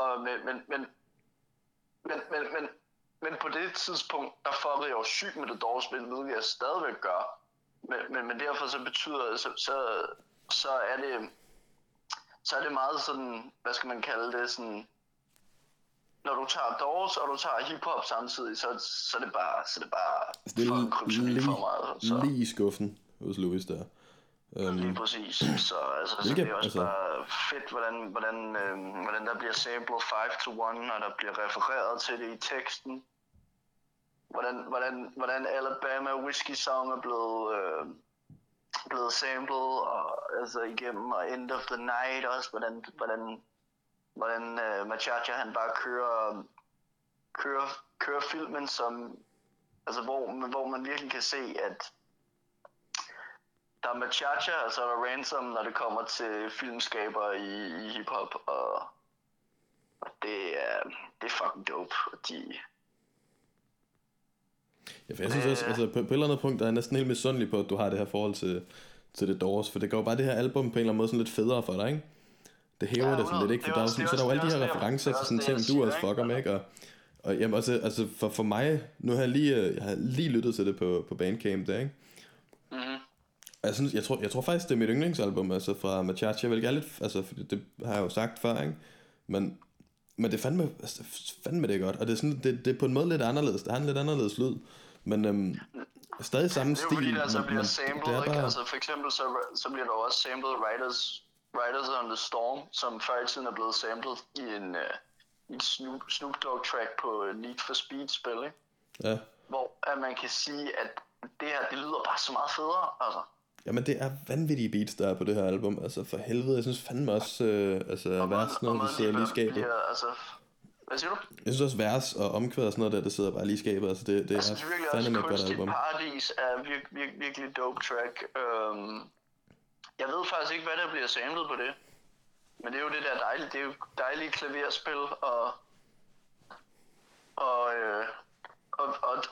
men på det tidspunkt, der fuckede jeg jo sygt med det dårlige, hvilket jeg stadigvæk gør. Men derfor så betyder det, så er det... Så er det meget sådan, hvad skal man kalde det, sådan... Når du tager Doors, og du tager hiphop samtidig, så er det bare... Så det er kryptonit for mig. Så. Lige i skuffen hos Louis der. Lige præcis. Så altså, hvilket, så det er også altså, bare fedt, hvordan der bliver samlet 5-1, og der bliver refereret til det i teksten. Hvordan Alabama Whiskey Song er blevet samlet, og altså igennem, og End of the Night også, hvordan Machacha han bare kører filmen, som altså hvor man virkelig kan se, at der er Machacha, og så er der Ransom, når det kommer til filmskaber i hiphop, og det er fucking dope, og de... Ja, for jeg synes også, altså på et eller andet punkt, der er næsten helt misundelig på, at du har det her forhold til The Doors, for det går bare det her album på en eller anden måde sådan lidt federe for dig, ikke? Det hæver det sådan lidt, ikke? For der er sådan, så der er jo alle de her referencer til sådan ting, du også fucker med, ikke? Og jamen også, altså for mig, nu har jeg har lige lyttet til det på Bandcamp der, ikke? Mhm. Jeg tror faktisk, det er mit yndlingsalbum, altså fra Machacha. Jeg vil gerne lidt, altså det har jeg jo sagt før, ikke? Men det fandme det er godt, og det er sådan det er på en måde lidt anderledes. Det har en lidt anderledes lyd, men stadig samme stil. Det er fordi der så bliver samlet, ikke? Bare... Altså for eksempel så bliver der også samlet Riders on the Storm, som før i tiden er blevet samlet i en Snoop Dogg track på Need for Speed spil, ikke? Ja. Hvor at man kan sige, at det her, det lyder bare så meget federe, altså. Jamen det er vanvittige beats, der er på det her album, altså for helvede, jeg synes fandme også, altså vers, når det sidder lige i skabet. Altså, hvad siger du? Jeg synes også vers og omkvæd og sådan noget der sidder bare lige i skabet, altså det er fandme et godt album. Paradis er virkelig dope track. Jeg ved faktisk ikke, hvad der bliver samlet på det, men det er jo det der dejlige, det er jo dejlige klaverspil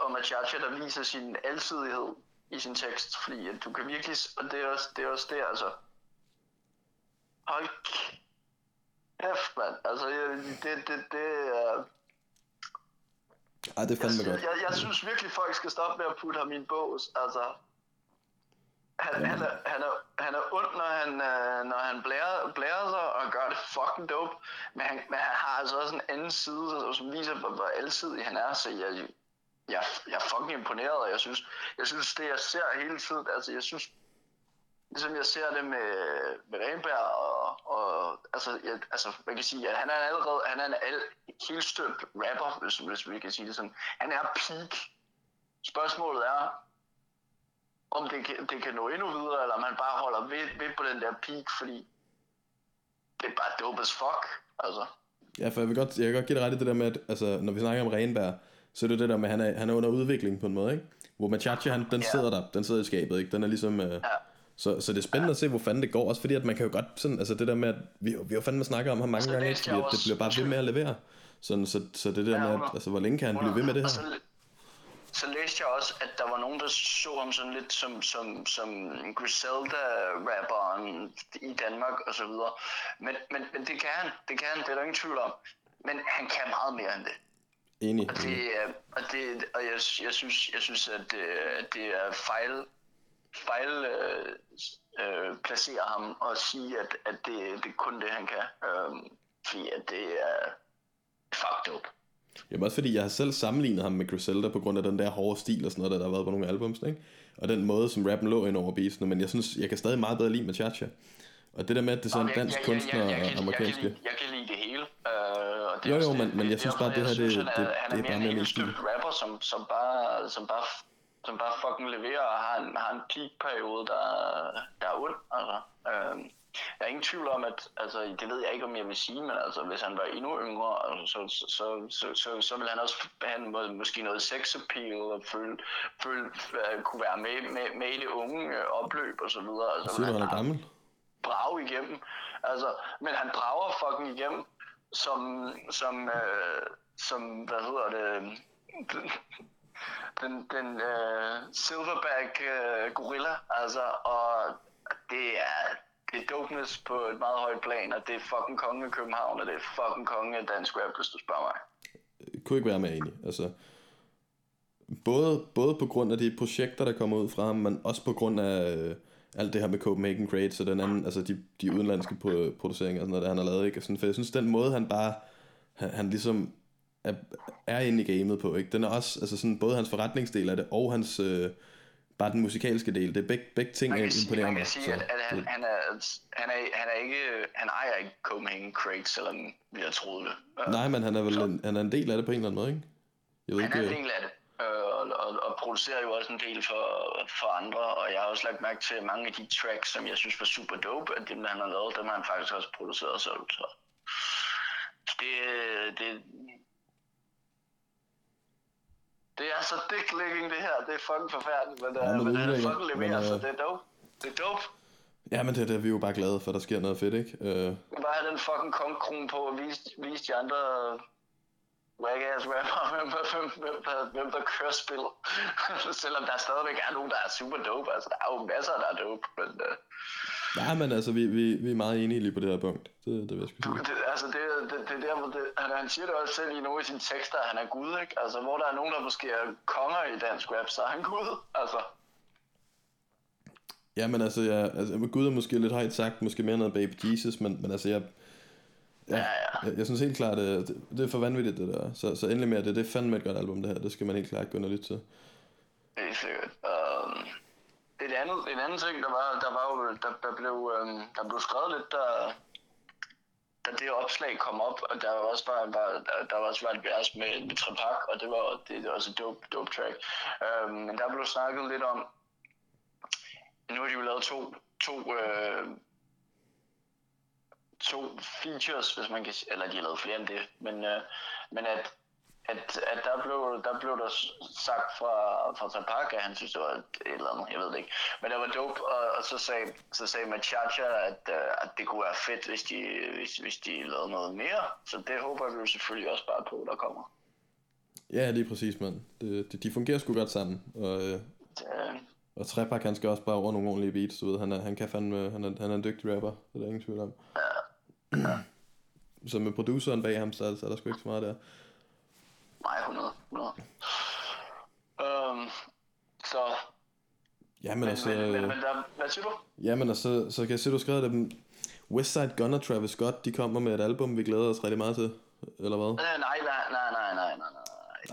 og Machacha, der viser sin alsidighed i sin tekst, fordi at du kan virkelig, og det er også det, altså. Hold kæft, mand. Altså, Ej, det er fandme godt. Jeg synes virkelig, folk skal stoppe med at putte ham i en bås, altså. Han er ond, når han blærer sig og gør det fucking dope, men han har altså også en anden side, som viser, hvor alsidig han er, så jeg er fucking imponeret, og jeg synes det, jeg ser hele tiden, altså jeg synes, ligesom jeg ser det med Rainbær, og altså man kan sige, at han er en helstøbt rapper, hvis vi kan sige det sådan. Han er peak. Spørgsmålet er, om det kan nå endnu videre, eller om han bare holder ved på den der peak, fordi det er bare dope as fuck, altså. Ja, for jeg vil godt give dig ret i det der med, at altså, når vi snakker om Rainbær, så er det det der med, at han er under udvikling på en måde, ikke? Hvor Machacha, den sidder i skabet, ikke? Den er ligesom... Så det er spændende at se, hvor fanden det går, også fordi at man kan jo godt sådan, altså det der med, at vi jo fandme snakker om ham mange gange, ikke? Fordi det bliver bare ved med at levere, sådan, så det der med, at, altså hvor længe kan han blive ved med det her? Så læste jeg også, at der var nogen, der så ham sådan lidt som Griselda-rapperen i Danmark og så videre. Men det kan han, det er der ingen tvivl om. Men han kan meget mere end det. Enig. Og jeg synes, at det er fejl placerer ham og sige, at det er kun det, han kan. Fordi at det er fucked up. Jamen også fordi jeg har selv sammenlignet ham med Griselda på grund af den der hårde stil og sådan noget, der har været på nogle albums, ikke? Og den måde som rappen lå ind over beatsene. Men jeg synes, jeg kan stadig meget bedre lide Machacha. Og det der med, at det er sådan dansk kunstner og amerikanske. Jeg kan lide det hele. Men jeg synes bare, at det her, det er bare mere min stil. Han er mere en helt rapper, som bare fucking leverer og har en peak-periode, der er ond. Altså. Jeg er ingen tvivl om, at altså, det ved jeg ikke, om jeg vil sige, men altså, hvis han var endnu yngre, altså, så ville han også have måske noget sex-appeal og kunne være med i det unge opløb og så videre. Altså, så han er gammel? Brage igennem. Altså, men han brager fucking igennem som hvad hedder det, den silverback gorilla, altså, og det er dopeness på et meget højt plan, og det er fucking kongen af København, og det er fucking kongen af dansk rap, hvis du spørger mig. Jeg kunne ikke være mere enig, altså. Både på grund af de projekter, der kommer ud fra ham, men også på grund af alt det her med Copenhagen Grades og den anden, altså de udenlandske produceringer og sådan noget, der han har lavet, ikke? Sådan, for jeg synes, den måde, han bare, han ligesom er inde i gamet på, ikke? Den er også, altså sådan, både hans forretningsdel af det, og hans, bare den musikalske del, det er begge ting er imponerende. Man kan sige, at han ejer ikke Copenhagen Grades, selvom vi har troet det. Nej, men han er vel han er en del af det på en eller anden måde, ikke? Han er en del af det. Og producerer jo også en del for andre, og jeg har også lagt mærke til mange af de tracks, som jeg synes var super dope, at dem, han har lavet, dem har han faktisk også produceret og solgt. Så det er så dick-licking, det her. Det er fucking forfærdeligt, men han er fucking leveret, så det er dope. Det er dope. Ja, men det er vi jo bare glade for, der sker noget fedt, ikke? Bare have den fucking kongkrone på og vise de andre whack-ass rapper, hvem der kører spil. Selvom der stadigvæk er nogen, der er super dope. Altså, der er jo masser, der er dope, men ja, men altså, vi er meget enige lige på det her punkt. Det vil jeg sgu sige. Altså, det er der, hvor han siger det også selv i nogle af sine tekster, at han er gud, ikke? Altså, hvor der er nogen, der måske er konger i dansk rap, så er han gud, altså. Ja, men altså, gud er måske lidt højt sagt, måske mere noget Baby Jesus, men altså, Ja. Jeg synes helt klart, det er for vanvittigt, det der. Så endelig mere, det er fandme et godt album, det her. Det skal man helt klart gå ind og lytte til. Det er sikkert. En anden ting, der blev skrevet lidt, da det opslag kom op, og der var også et vers med Trepak, og det var også et dope track. Men der blev snakket lidt om, nu har de jo lavet to features, hvis man kan, eller de har lavet flere end det, men at der blev der sagt fra Tapak, at han synes, det var et eller andet, jeg ved det ikke, men det var dope, og så sagde Machacha, at det kunne være fedt, hvis de lavede noget mere, så det håber vi jo selvfølgelig også bare på, der kommer. Ja, lige præcis, mand. De fungerer sgu godt sammen, og Trepak, han skal også bare over nogle ordentlige beats, du ved, han er en dygtig rapper, det er der ingen tvivl om. Ja. Så med produceren bag ham, så er der sgu ikke så meget der. Nej, 100. Så jamen altså, hvad siger du? Jamen altså, så kan jeg se, du skrev det. Westside Gunn og Travis Scott, de kommer med et album, vi glæder os rigtig meget til, eller hvad? Nej.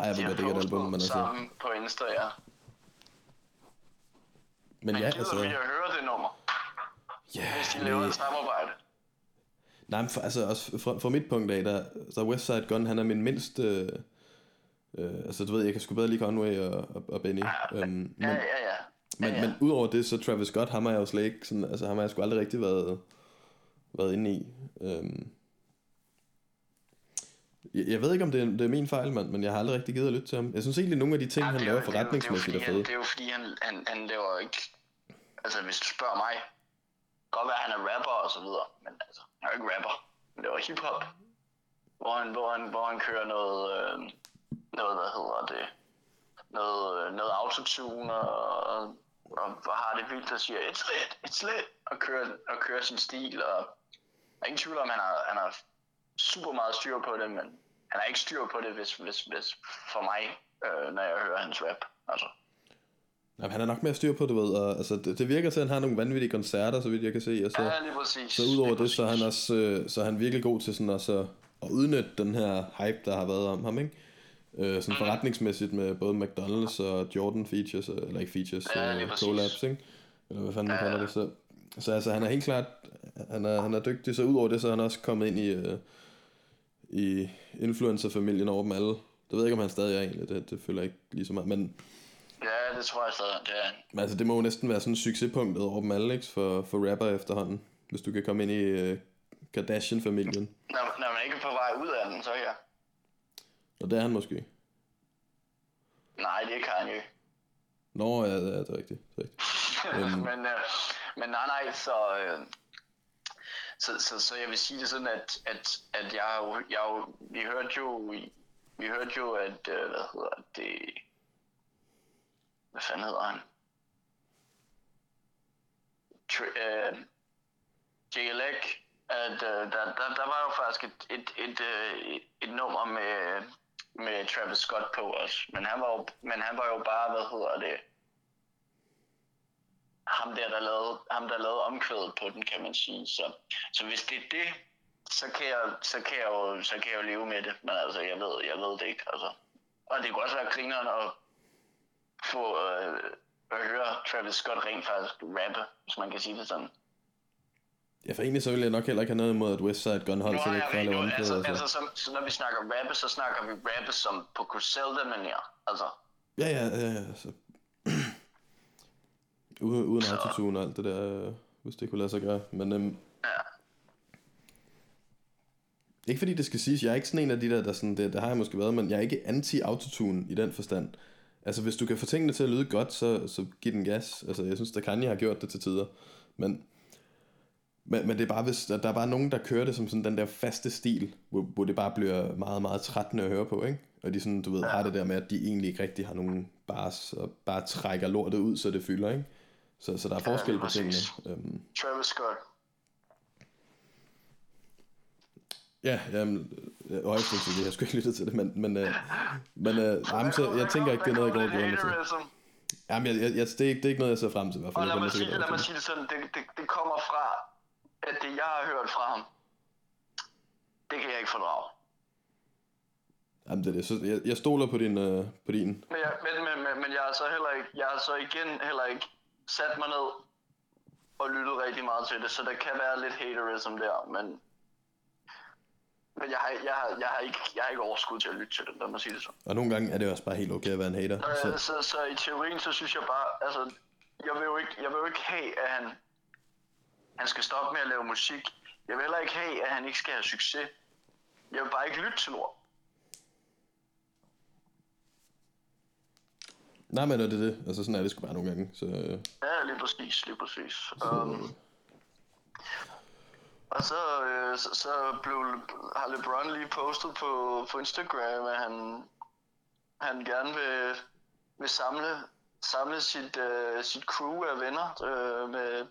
Jeg ved godt, det er et album, men altså sammen på Insta, ja. Men ja, altså vi hører det nummer. Ja. Hvis de laver et samarbejde. Nej, men altså også fra mit punkt af, så er Westside Gunn, han er min mindst altså du ved, jeg kan sgu bedre lide Conway og Benny. Men udover det, så Travis Scott, ham har jeg jo slet ikke sådan, altså ham har jeg sgu aldrig rigtig været inde i. Jeg ved ikke, om det er min fejl, mand, men jeg har aldrig rigtig givet at lytte til ham. Jeg synes egentlig, nogle af de ting, han laver forretningsmæssigt er fede. Det er jo fordi, han laver ikke. Altså, hvis du spørger mig, godt være, at han er rapper og så videre, men altså, han er jo ikke rapper. Han laver hiphop, hvor han kører noget, hvad hedder det, noget autotune og har det vildt, der siger, it's lit, og kører sin stil, og jeg er ingen tvivl om, han har super meget styr på det, men han har ikke styr på det, hvis for mig, når jeg hører hans rap, altså. Jamen, han er nok mere styr på det, ved, og altså, det virker til, at han har nogle vanvittige koncerter, så vidt jeg kan se, og så, ja, lige præcis. Så udover det, så er han også, så er han virkelig god til sådan også at udnytte den her hype, der har været om ham, ikke? Sådan forretningsmæssigt med både McDonald's og Jordan features, eller ikke features, collabs, ikke? Eller hvad fanden man kalder det, så altså, han er helt klart, han er dygtig, så udover det, så er han også kommet ind i influencerfamilien over dem alle. Det ved jeg ikke, om han stadig er egentlig, det føler jeg ikke lige så meget, men ja, det tror jeg stadig, det er han. Altså, det må jo næsten være sådan succespunktet over dem alle, ikke, for rapper efterhånden. hvis du kan komme ind i Kardashian-familien. Når man ikke er på vej ud af den, så ja. Og det er han måske. Nej, det er Kanye. Nå, ja, det er rigtigt. Men nej, så jeg vil sige det sådan, at jeg vi hørte jo, at hvad fanden hedder han? JLEC, at der var jo faktisk et nummer med Travis Scott på os, men han var jo bare ham der lavede omkvædet på den, kan man sige, så hvis det er det, så kan jeg jo leve med det, men altså jeg ved det ikke, altså. Og det kunne også være grineren at få at høre Travis Scott rent faktisk rappe, hvis man kan sige det sådan. Ja, for egentlig så ville jeg nok heller ikke have noget imod, at Westside Gunn holdt sig ikke fra at lave omkvædet. Altså så når vi snakker rappe, så snakker vi rappe som på Griselda-manier, altså. Ja, altså. Uden autotune og alt det der, hvis det kunne lade sig gøre. Men ja. Ikke fordi det skal siges, jeg er ikke sådan en af de der sådan, det har jeg måske været, men jeg er ikke anti-autotune i den forstand. Altså hvis du kan få tingene til at lyde godt, så giv den gas. Altså jeg synes, at Kanye har gjort det til tider. Men det er bare, hvis der er bare nogen, der kører det som sådan den der faste stil, hvor det bare bliver meget, meget trættende at høre på, ikke? Og de sådan, du ved, har det der med, at de egentlig ikke rigtig har nogen bars, og bare trækker lortet ud, så det fylder, ikke? Så der er forskel på tingene. Travis Scott. Ja, jeg har sgu ikke lyttet til det, men så jeg tænker ikke, det er noget, jeg går og glæder mig til. Jamen, det er ikke noget, jeg ser frem til i hvert fald. Og lad mig sige det sådan, det kommer fra, at det, jeg har hørt fra ham, det kan jeg ikke fordrage. Jamen det er det. Så jeg stoler på din. Men jeg har så igen heller ikke sat mig ned og lyttet rigtig meget til det, så der kan være lidt haterism der, men jeg har ikke overskud til at lytte til det, lad mig sige det så. Og nogle gange er det også bare helt okay at være en hater. Så i teorien, så synes jeg bare, altså jeg vil jo ikke have, at han skal stoppe med at lave musik. Jeg vil heller ikke have, at han ikke skal have succes. Jeg vil bare ikke lytte til lort. Nej, men det er det. Altså sådan er det sgu bare nogle gange. Så... Ja, lige præcis. Og så har LeBron lige postet på Instagram, at han gerne vil samle sit crew af venner.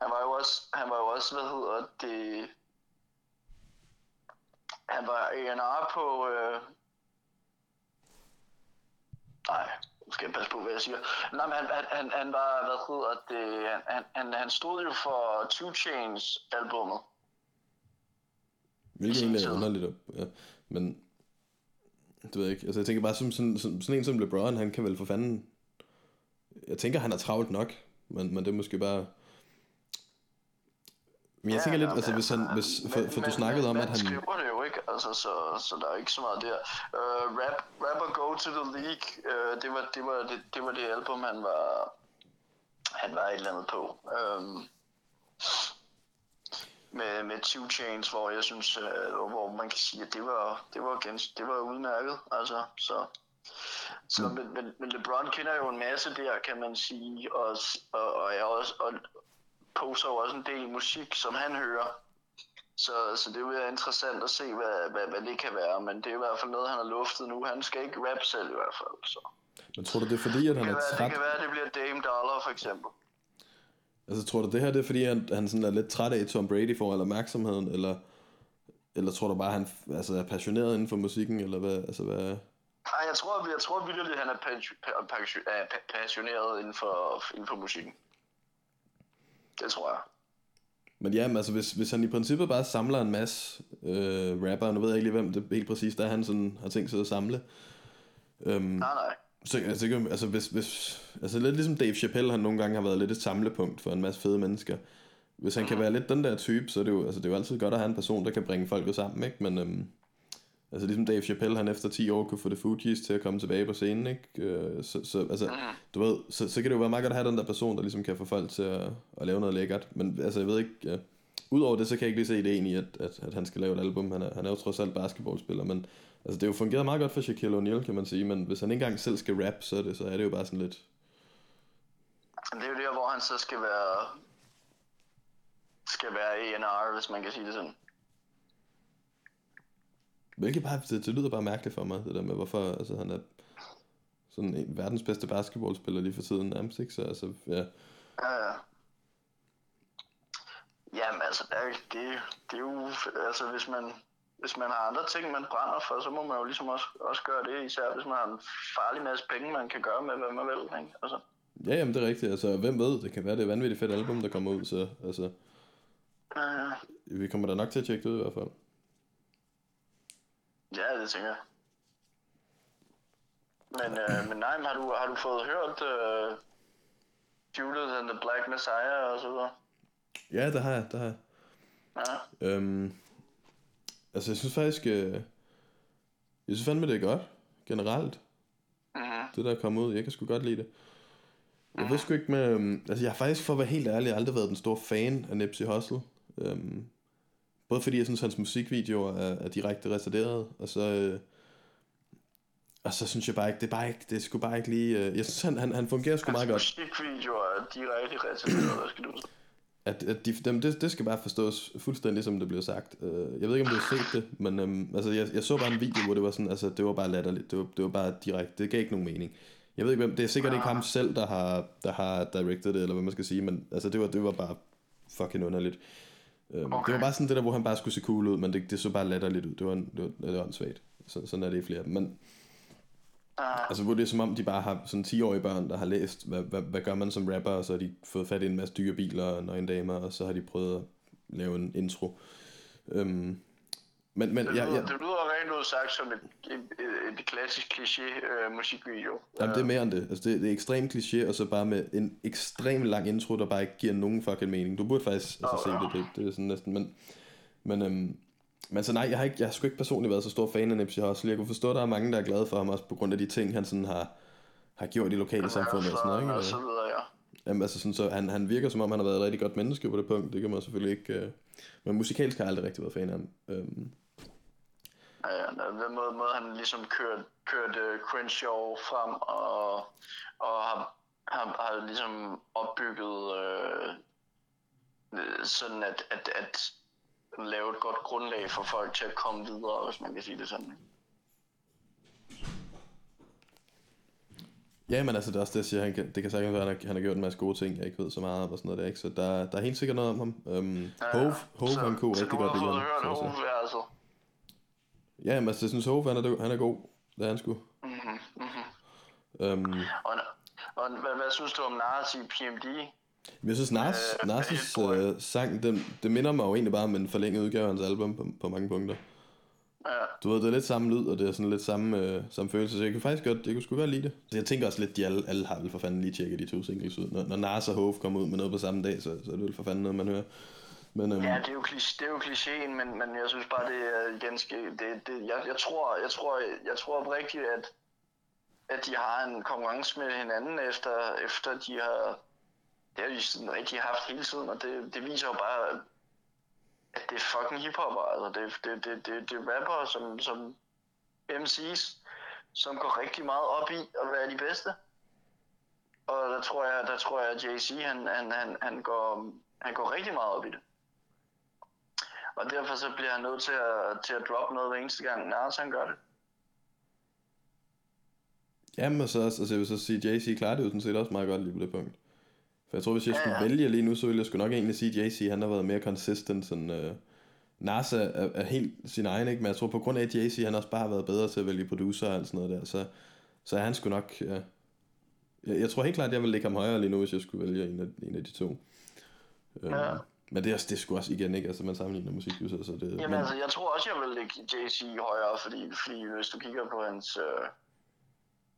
Han var jo også han var A&R på nej. Skal jeg passe på, hvad jeg siger? Nej, men han var, han stod jo for 2 Chainz-albummet. Hvilket egentlig er underligt op, ja. Men, det ved jeg ikke. Altså, jeg tænker bare, sådan en som LeBron, han kan vel for fanden... Jeg tænker, han er travlt nok, men det er måske bare... Men jeg tænker lidt, altså hvis du snakkede om, at han... skriver det jo ikke, altså, så der er ikke så meget der. Rapper Go to the League, det var det album, han var et eller andet på. Med 2 Chainz, hvor jeg synes, hvor man kan sige, at det var udmærket, altså, så... Så men LeBron kender jo en masse der, kan man sige, og jeg også... poser jo også en del musik, som han hører. Så det er interessant at se, hvad det kan være. Men det er i hvert fald noget, han har luftet nu. Han skal ikke rappe selv i hvert fald. Så. Men tror du, det er fordi, at han er træt? Det kan være, at det bliver Dame Dollar, for eksempel. Altså, tror du, det her det er fordi, han sådan er lidt træt af, Tom Brady får al opmærksomheden? Eller tror du bare, han altså, er passioneret inden for musikken? Eller hvad? Altså, hvad... Nej, jeg tror virkelig, at han er passioneret inden for musikken. Det tror jeg. Men jamen, altså hvis han i princippet bare samler en masse rapper, nu ved jeg ikke lige, hvem det helt præcis der han sådan har tænkt sig at samle. Nej. Så altså hvis altså lidt ligesom Dave Chappelle, han nogle gange har været lidt et samlepunkt for en masse fede mennesker. Hvis han kan være lidt den der type, så er det jo altså det er jo altid godt at have en person, der kan bringe folket sammen, ikke? Men altså ligesom Dave Chappelle, han efter 10 år kunne få The Fugees til at komme tilbage på scenen, ikke? Så altså, du ved, så kan det jo være meget godt at have den der person, der ligesom kan få folk til at lave noget lækkert. Men altså, jeg ved ikke, Udover det, så kan jeg ikke lige se ideen i, at han skal lave et album. Han er jo trods alt basketballspiller, men altså, det er jo fungeret meget godt for Shaquille O'Neal, kan man sige. Men hvis han ikke engang selv skal rap, så er det jo bare sådan lidt... Det er jo der, hvor han så skal være A&R, hvis man kan sige det sådan. Hvilket bare, det lyder bare mærkeligt for mig, det der med, hvorfor altså, han er sådan en verdens bedste basketballspiller lige for tiden nærmest, ikke? Så altså, ja... Jamen altså, det er jo, altså hvis man har andre ting, man brænder for, så må man jo ligesom også gøre det, især hvis man har en farlig masse penge, man kan gøre med, hvad man vil, ikke? Altså. Ja, jamen det er rigtigt, altså hvem ved, det kan være det er et vanvittigt fedt album, der kommer ud, så altså, vi kommer da nok til at tjekke det ud i hvert fald. Ja, det tænker jeg. Men nej, har du fået hørt Judas and the Black Messiah og så videre? Ja, det har jeg. Ja. Altså, jeg synes faktisk... jeg synes fandme, det er godt. Generelt. Uh-huh. Det, der er kommet ud. Jeg kan sgu godt lide det. Jeg ved sgu ikke med... altså, jeg har faktisk, for at være helt ærlig, aldrig været den store fan af Nipsey Hussle. Både fordi, jeg synes, hans musikvideoer er direkte retarderet. Og så synes jeg bare ikke... Det er sgu bare ikke lige... jeg synes, han fungerer sgu meget godt. Musikvideoer er direkte retarderet, hvad skal du sige? At det skal bare forstås fuldstændig, som det blev sagt. Jeg ved ikke, om du har set det, men altså, jeg så bare en video, hvor det var sådan, altså, det var bare latterligt, det var bare direkte, det gav ikke nogen mening. Jeg ved ikke, hvem, det er sikkert ikke ham selv, der har directed det, eller hvad man skal sige, men altså, det var bare fucking underligt. Okay. Det var bare sådan det der, hvor han bare skulle se cool ud, men det så bare latterligt ud, det var åndssvagt. Sådan er det i flere af dem, men... Altså hvor det er som om de bare har sådan 10-årige børn, der har læst hvad gør man som rapper, og så har de fået fat i en masse dyre biler og nøgendamer, og så har de prøvet at lave en intro. Men det lyder, ja. Det lyder rent udsagt som et klassisk kliché musikvideo. Jamen det er mere end det, altså det er ekstremt kliché, og så bare med en ekstremt lang intro, der bare ikke giver nogen fucking mening. Du burde faktisk se det er sådan næsten, men så nej, jeg har sgu ikke personligt været så stor fan af Nipsey Hussle. Jeg kunne forstå, at der er mange, der er glade for ham, også på grund af de ting, han sådan har gjort i lokale samfund og sådan noget. Og så videre, ja. Jamen altså sådan, så han virker som om, han har været et rigtig godt menneske på det punkt. Det kan man selvfølgelig ikke... men musikalsk har jeg aldrig rigtig været fan af ham. Den måde han ligesom kørte Crenshaw frem, og har ligesom opbygget sådan, at lave et godt grundlag for folk til at komme videre, hvis man kan sige det sådan. Ja, men altså det er også det, jeg siger, det kan sagtens være, at han har gjort en masse gode ting, jeg ikke ved så meget om og sådan noget der, ikke? Så der er helt sikkert noget om ham. Hove, han kunne rigtig godt lide ham. Så du har hørt Hove, altså? Ja, men altså jeg synes Hove, han er god, det er han sgu. Og hvad synes du om Nas i PMD? Jeg synes, Nas' sang, det minder mig jo egentlig bare om en forlænget udgave af hans album på mange punkter. Ja. Du ved, det er lidt samme lyd, og det er sådan lidt samme følelse, så jeg kunne faktisk godt, jeg kunne sgu godt lide det. Så jeg tænker også lidt, de alle har vel for fanden lige tjekket de to singles ud. Når Nas og Hove kommer ud med noget på samme dag, så er det vel for fanden noget, man hører. Men, ja, det er jo klichéen, men jeg synes bare, det er ganske... Jeg tror oprigtigt, at de har en konkurrence med hinanden, efter de har... Det har de sådan rigtig haft hele tiden, og det viser jo bare, at det er fucking hiphopper, altså det er rapper som MC's, som går rigtig meget op i at være de bedste. Og der tror jeg at Jay-Z han går rigtig meget op i det. Og derfor så bliver han nødt til at droppe noget hver eneste gang Nas han gør det. Jamen så altså, jeg vil så sige, Jay-Z klarer det jo sådan set også meget godt lige på det punkt. For jeg tror, hvis jeg skulle vælge lige nu, så ville jeg sgu nok egentlig sige, at Jay-Z, han har været mere consistent. Sådan, Nas er helt sin egen, ikke? Men jeg tror, på grund af, at Jay-Z, han også bare har været bedre til at vælge producer og sådan noget der, så er han sgu nok... Ja. Jeg tror helt klart, at jeg ville lægge ham højere lige nu, hvis jeg skulle vælge en af de to. Men det er sgu også igen, ikke? Altså, man sammenligner musikhuset, så det... Jamen altså, jeg tror også, jeg vil lægge Jay-Z højere, fordi hvis du kigger på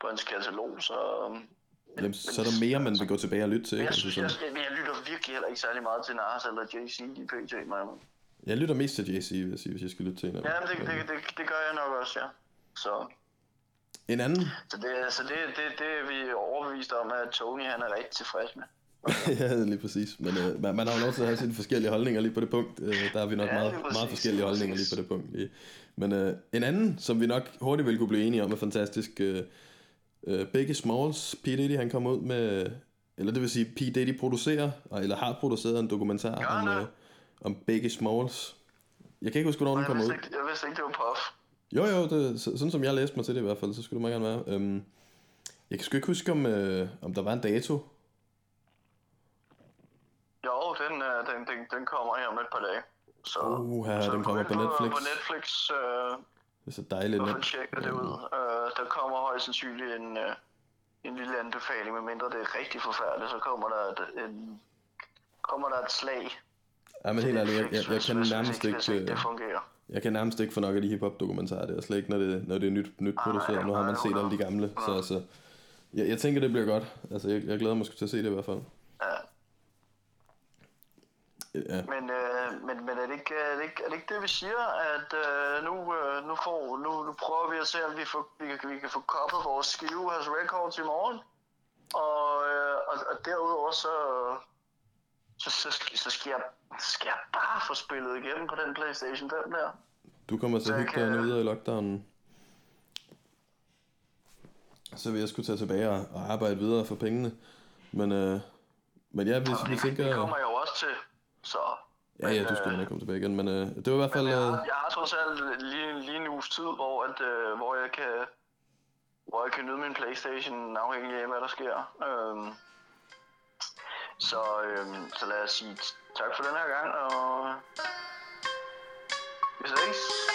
hans katalog, så... Jamen, så er der mere, man vil gå tilbage og lytte til. Jeg lytter virkelig heller ikke særlig meget til Nas eller Jay-Z i PJ, mig. Jeg lytter mest til Jay-Z, hvis jeg skal lytte til en af dem. Ja, det gør jeg nok også, ja. Så. En anden? Så det er vi overbevist om, at Tony han er rigtig tilfreds med. Ja, lige præcis. Men man har jo lov til at have sine forskellige holdninger lige på det punkt. Der har vi nok meget forskellige holdninger lige på det punkt. Men en anden, som vi nok hurtigt ville kunne blive enige om, er fantastisk. Biggie Smalls, P. Diddy, han kom ud med... Eller det vil sige, P. Diddy producerer, eller har produceret en dokumentar om Biggie Smalls. Jeg kan ikke huske, hvornår den kom ud. Jeg vidste ikke, det var Puff. Jo, det, sådan som jeg læste mig til det i hvert fald, så skulle det meget gerne være. Jeg kan sgu ikke huske, om der var en dato. Jo, den kommer her om et par dage. Så, så den kommer på Netflix. Det er så dejligt. Hvorfor tjekker det ud? Der kommer højst sandsynligt en lille anbefaling, medmindre det er rigtig forfærdeligt, så kommer der et slag. Ja, men helt ærligt, jeg kan nærmest ikke få nok af de hiphop-dokumentarer der, slet ikke når det er nyt produceret. Nu har man set alle de gamle, så altså, jeg tænker, det bliver godt. Altså, jeg glæder mig til at se det i hvert fald. Ja. Men er det ikke det, vi siger, at nu prøver vi at se, om vi kan få koppet vores skive hos Records i morgen, og derudover så skal jeg bare få spillet igennem på den PlayStation 5 der. Du kommer til at hygge dig videre i lockdownen. Så vil jeg skulle tage tilbage og arbejde videre for pengene. Men ja, vi tænker... Det kommer jeg jo også til, så... Ja, du skal nok komme tilbage igen, men det var i hvert fald... Jeg har trods alt lige en uges tid, hvor jeg kan nyde min PlayStation, afhængig af, hvad der sker. Så lad os sige tak for den her gang, og vi ses.